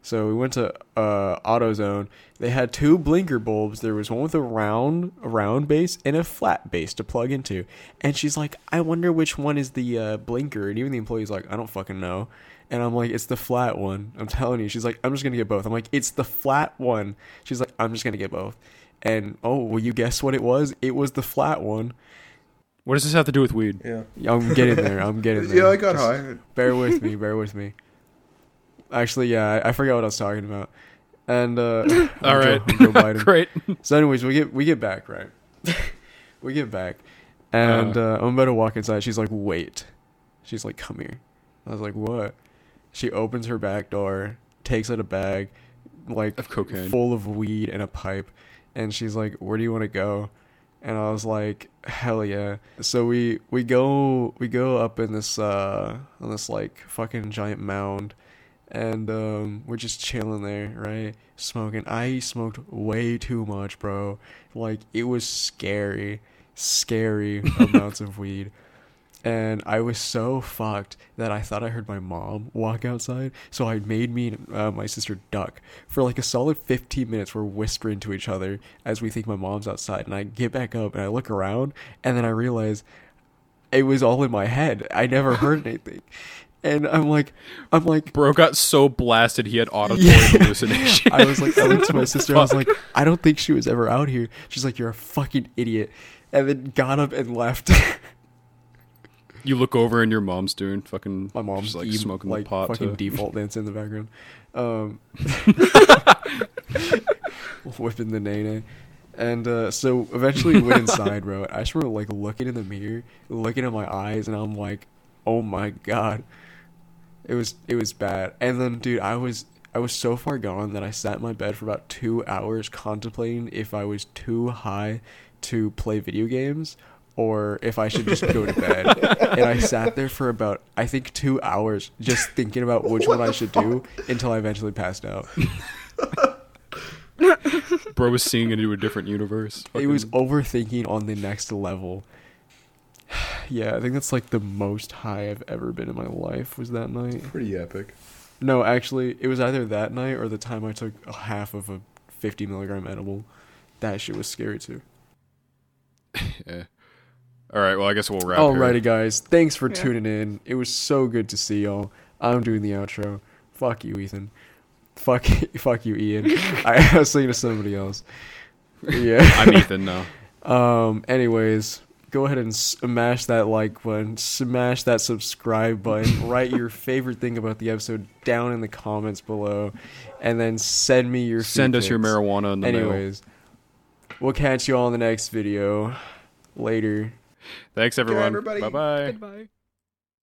So we went to uh, AutoZone. They had two blinker bulbs. There was one with a round, a round base and a flat base to plug into. And she's like, I wonder which one is the uh, blinker. And even the employee's like, I don't fucking know. And I'm like, it's the flat one. I'm telling you. She's like, I'm just going to get both. I'm like, it's the flat one. She's like, I'm just going to get both. And, oh, will you guess what it was? It was the flat one. What does this have to do with weed? Yeah, I'm getting there. I'm getting there. Yeah, I got Just high. Bear with me. Bear with me. Actually, yeah, I, I forgot what I was talking about. And uh, all right, Joe, Joe Biden. Great. So, anyways, we get we get back right. we get back, and uh, uh, I'm about to walk inside. She's like, "Wait," she's like, "Come here." I was like, "What?" She opens her back door, takes out a bag, like of cocaine, full of weed and a pipe, and she's like, "Where do you want to go?" And I was like, hell yeah. So we, we go we go up in this uh on this like fucking giant mound, and um we're just chilling there, right? Smoking. I smoked way too much, bro. Like it was scary, scary amounts of weed. And I was so fucked that I thought I heard my mom walk outside. So I made me and uh, my sister duck. For like a solid fifteen minutes, we're whispering to each other as we think my mom's outside. And I get back up and I look around. And then I realize it was all in my head. I never heard anything. And I'm like, I'm like, bro got so blasted he had auditory yeah. hallucinations. I was like, I looked to my sister. I was like, I don't think she was ever out here. She's like, you're a fucking idiot. And then got up and left. You look over and your mom's doing fucking... My mom's like e- smoking like the pot. Fucking to... default dance in the background. Um, whipping the nay-nay. And uh, so eventually went inside, bro. I just remember like looking in the mirror, looking at my eyes, and I'm like, oh my God. It was it was bad. And then, dude, I was I was so far gone that I sat in my bed for about two hours contemplating if I was too high to play video games or if I should just go to bed. And I sat there for about, I think, two hours just thinking about which what one I should fuck? do until I eventually passed out. Bro was seeing it into a different universe. Fucking. It was overthinking on the next level. Yeah, I think that's like the most high I've ever been in my life was that night. Pretty epic. No, actually, it was either that night or the time I took a half of a fifty milligram edible. That shit was scary too. Yeah. All right, well, I guess we'll wrap up. Alrighty, guys. Thanks for yeah. tuning in. It was so good to see y'all. I'm doing the outro. Fuck you, Ethan. Fuck fuck you, Ian. I was thinking of somebody else. Yeah. I'm Ethan now. Um. Anyways, go ahead and smash that like button. Smash that subscribe button. Write your favorite thing about the episode down in the comments below. And then send me your Send us tips. your marijuana in the Anyways, mail. Anyways, we'll catch you all in the next video. Later. Thanks, everyone. Bye-bye. Goodbye.